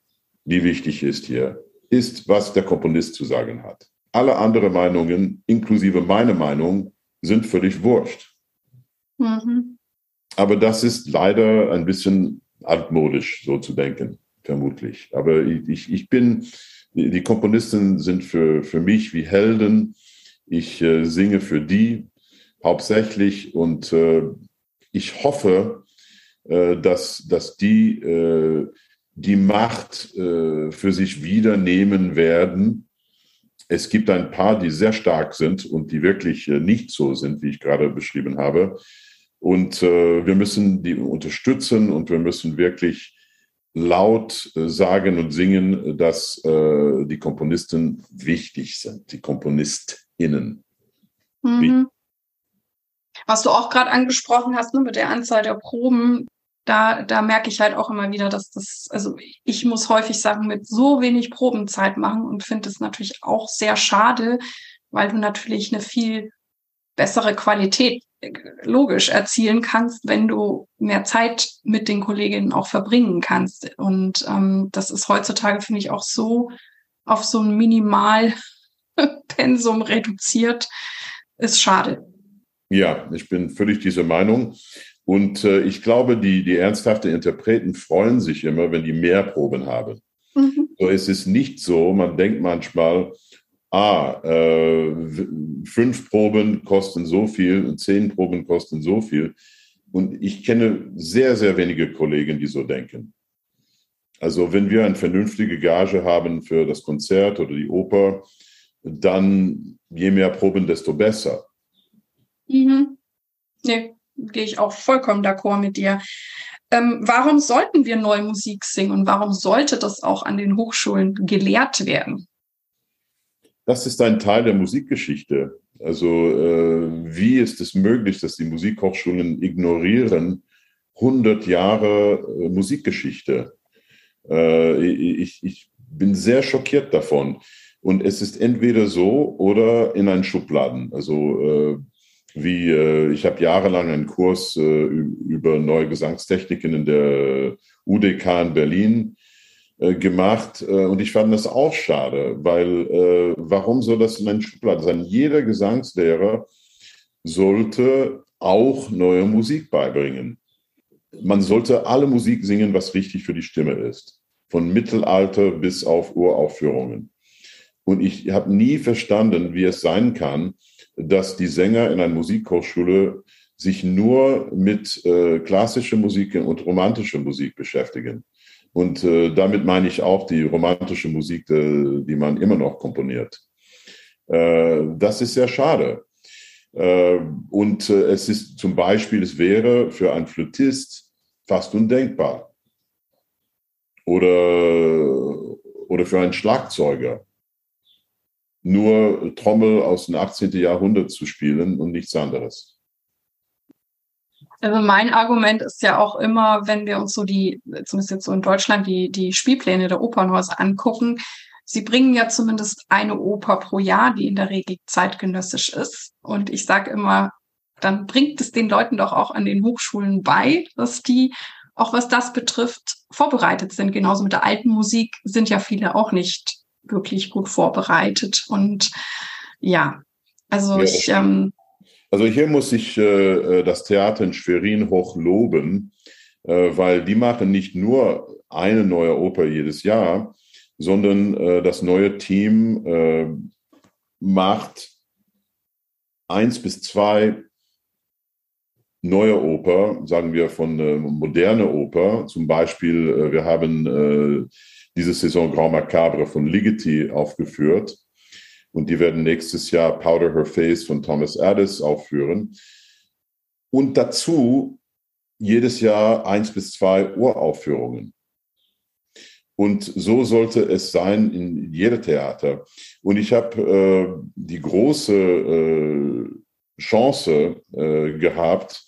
die wichtig ist hier, ist, was der Komponist zu sagen hat. Alle anderen Meinungen, inklusive meine Meinung, sind völlig wurscht. Mhm. Aber das ist leider ein bisschen altmodisch, so zu denken, vermutlich. Aber ich, ich bin... Die Komponisten sind für, für mich wie Helden. Ich äh, singe für die hauptsächlich und äh, ich hoffe, äh, dass, dass die äh, die Macht äh, für sich wieder nehmen werden. Es gibt ein paar, die sehr stark sind und die wirklich äh, nicht so sind, wie ich gerade beschrieben habe. Und äh, wir müssen die unterstützen und wir müssen wirklich laut sagen und singen, dass äh, die Komponisten wichtig sind, die KomponistInnen. Mhm. Was du auch gerade angesprochen hast, ne, mit der Anzahl der Proben, da, da merke ich halt auch immer wieder, dass das, also ich muss häufig sagen, mit so wenig Probenzeit machen und finde es natürlich auch sehr schade, weil du natürlich eine viel bessere Qualität logisch erzielen kannst, wenn du mehr Zeit mit den Kolleginnen auch verbringen kannst. Und ähm, das ist heutzutage, finde ich, auch so auf so ein Minimalpensum reduziert. Ist schade. Ja, ich bin völlig dieser Meinung. Und äh, ich glaube, die, die ernsthaften Interpreten freuen sich immer, wenn die mehr Proben haben. Mhm. So, es ist nicht so, man denkt manchmal, ah, äh, fünf Proben kosten so viel, zehn Proben kosten so viel. Und ich kenne sehr, sehr wenige Kollegen, die so denken. Also wenn wir eine vernünftige Gage haben für das Konzert oder die Oper, dann je mehr Proben, desto besser. Mhm. Nee, gehe ich auch vollkommen d'accord mit dir. Ähm, warum sollten wir neue Musik singen und warum sollte das auch an den Hochschulen gelehrt werden? Das ist ein Teil der Musikgeschichte. Also äh, wie ist es möglich, dass die Musikhochschulen ignorieren hundert Jahre äh, Musikgeschichte? Äh, ich, ich bin sehr schockiert davon. Und es ist entweder so oder in einen Schubladen. Also äh, wie äh, ich habe jahrelang einen Kurs äh, über neue Gesangstechniken in der U D K in Berlin äh, gemacht äh, und ich fand das auch schade, weil äh, warum soll das in einen Schubladen sein? Jeder Gesangslehrer sollte auch neue Musik beibringen. Man sollte alle Musik singen, was richtig für die Stimme ist, von Mittelalter bis auf Uraufführungen. Und ich habe nie verstanden, wie es sein kann, dass die Sänger in einer Musikhochschule sich nur mit äh, klassischer Musik und romantischer Musik beschäftigen. Und äh, damit meine ich auch die romantische Musik, die, die man immer noch komponiert. Äh, das ist sehr schade. Äh, und äh, es ist zum Beispiel, es wäre für einen Flötist fast undenkbar. Oder, oder für einen Schlagzeuger. Nur Trommel aus dem achtzehnten. Jahrhundert zu spielen und nichts anderes. Also mein Argument ist ja auch immer, wenn wir uns so die, zumindest jetzt so in Deutschland, die, die Spielpläne der Opernhäuser angucken, sie bringen ja zumindest eine Oper pro Jahr, die in der Regel zeitgenössisch ist. Und ich sage immer, dann bringt es den Leuten doch auch an den Hochschulen bei, dass die, auch was das betrifft, vorbereitet sind. Genauso mit der alten Musik sind ja viele auch nicht wirklich gut vorbereitet und ja, also ja, ich... Ähm, also hier muss ich äh, das Theater in Schwerin hoch loben, äh, weil die machen nicht nur eine neue Oper jedes Jahr, sondern äh, das neue Team äh, macht eins bis zwei neue Oper, sagen wir von äh, moderne Oper, zum Beispiel äh, wir haben äh, diese Saison Grand Macabre von Ligeti aufgeführt und die werden nächstes Jahr Powder Her Face von Thomas Addis aufführen und dazu jedes Jahr eins bis zwei Uraufführungen. Und so sollte es sein in jedem Theater. Und ich habe äh, die große äh, Chance äh, gehabt,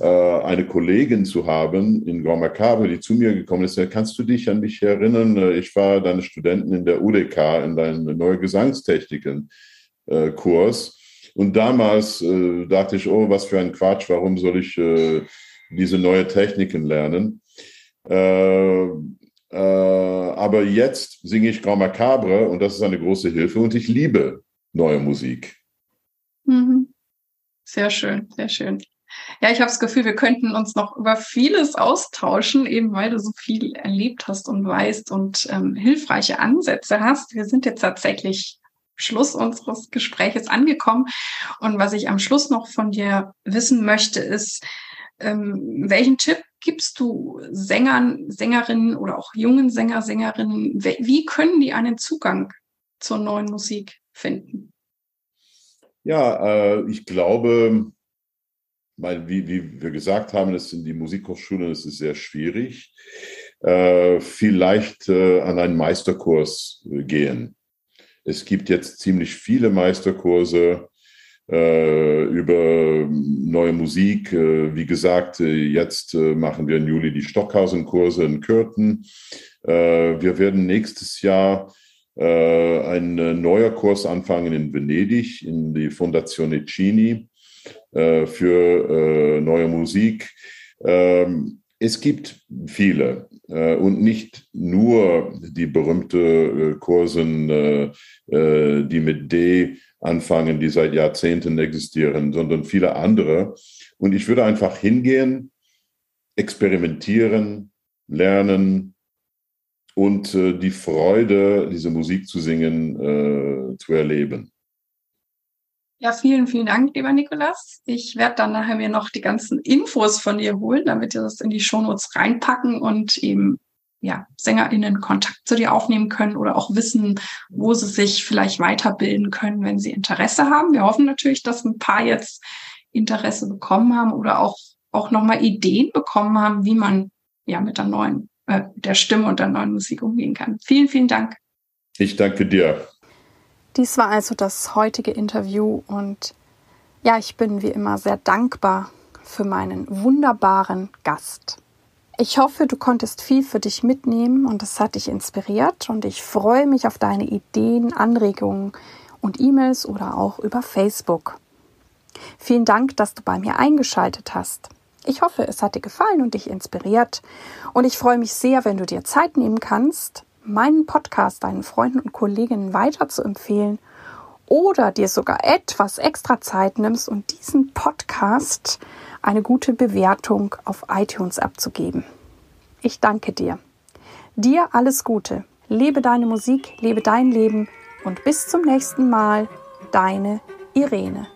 eine Kollegin zu haben in Grand Macabre, die zu mir gekommen ist, kannst du dich an mich erinnern? Ich war deine Studentin in der U D K, in deinem Neue Gesangstechniken-Kurs. Und damals äh, dachte ich, oh, was für ein Quatsch, warum soll ich äh, diese neue Techniken lernen? Äh, äh, aber jetzt singe ich Grand Macabre und das ist eine große Hilfe und ich liebe neue Musik. Mhm. Sehr schön, sehr schön. Ja, ich habe das Gefühl, wir könnten uns noch über vieles austauschen, eben weil du so viel erlebt hast und weißt und ähm, hilfreiche Ansätze hast. Wir sind jetzt tatsächlich Schluss unseres Gespräches angekommen. Und was ich am Schluss noch von dir wissen möchte, ist, ähm, welchen Tipp gibst du Sängern, Sängerinnen oder auch jungen Sänger, Sängerinnen? Wie können die einen Zugang zur neuen Musik finden? Ja, äh, ich glaube... Weil, wie, wie wir gesagt haben, das sind die Musikhochschulen, das ist sehr schwierig. Äh, vielleicht äh, an einen Meisterkurs gehen. Es gibt jetzt ziemlich viele Meisterkurse äh, über neue Musik. Äh, wie gesagt, jetzt äh, machen wir im Juli die Stockhausen-Kurse in Kürten. Äh, wir werden nächstes Jahr äh, einen neuen Kurs anfangen in Venedig, in die Fondazione Cini. Für äh, neue Musik. Ähm, es gibt viele äh, und nicht nur die berühmten äh, Kursen, äh, äh, die mit D anfangen, die seit Jahrzehnten existieren, sondern viele andere. Und ich würde einfach hingehen, experimentieren, lernen und äh, die Freude, diese Musik zu singen, äh, zu erleben. Ja, vielen, vielen Dank, lieber Nicolas. Ich werde dann nachher mir noch die ganzen Infos von dir holen, damit wir das in die Shownotes reinpacken und eben ja, SängerInnen Kontakt zu dir aufnehmen können oder auch wissen, wo sie sich vielleicht weiterbilden können, wenn sie Interesse haben. Wir hoffen natürlich, dass ein paar jetzt Interesse bekommen haben oder auch, auch nochmal Ideen bekommen haben, wie man ja mit der neuen, äh, der Stimme und der neuen Musik umgehen kann. Vielen, vielen Dank. Ich danke dir. Dies war also das heutige Interview und ja, ich bin wie immer sehr dankbar für meinen wunderbaren Gast. Ich hoffe, du konntest viel für dich mitnehmen und es hat dich inspiriert und ich freue mich auf deine Ideen, Anregungen und E-Mails oder auch über Facebook. Vielen Dank, dass du bei mir eingeschaltet hast. Ich hoffe, es hat dir gefallen und dich inspiriert und ich freue mich sehr, wenn du dir Zeit nehmen kannst, meinen Podcast deinen Freunden und Kolleginnen weiter zu empfehlen oder dir sogar etwas extra Zeit nimmst und diesen Podcast eine gute Bewertung auf iTunes abzugeben. Ich danke dir. Dir alles Gute. Lebe deine Musik, lebe dein Leben und bis zum nächsten Mal, deine Irene.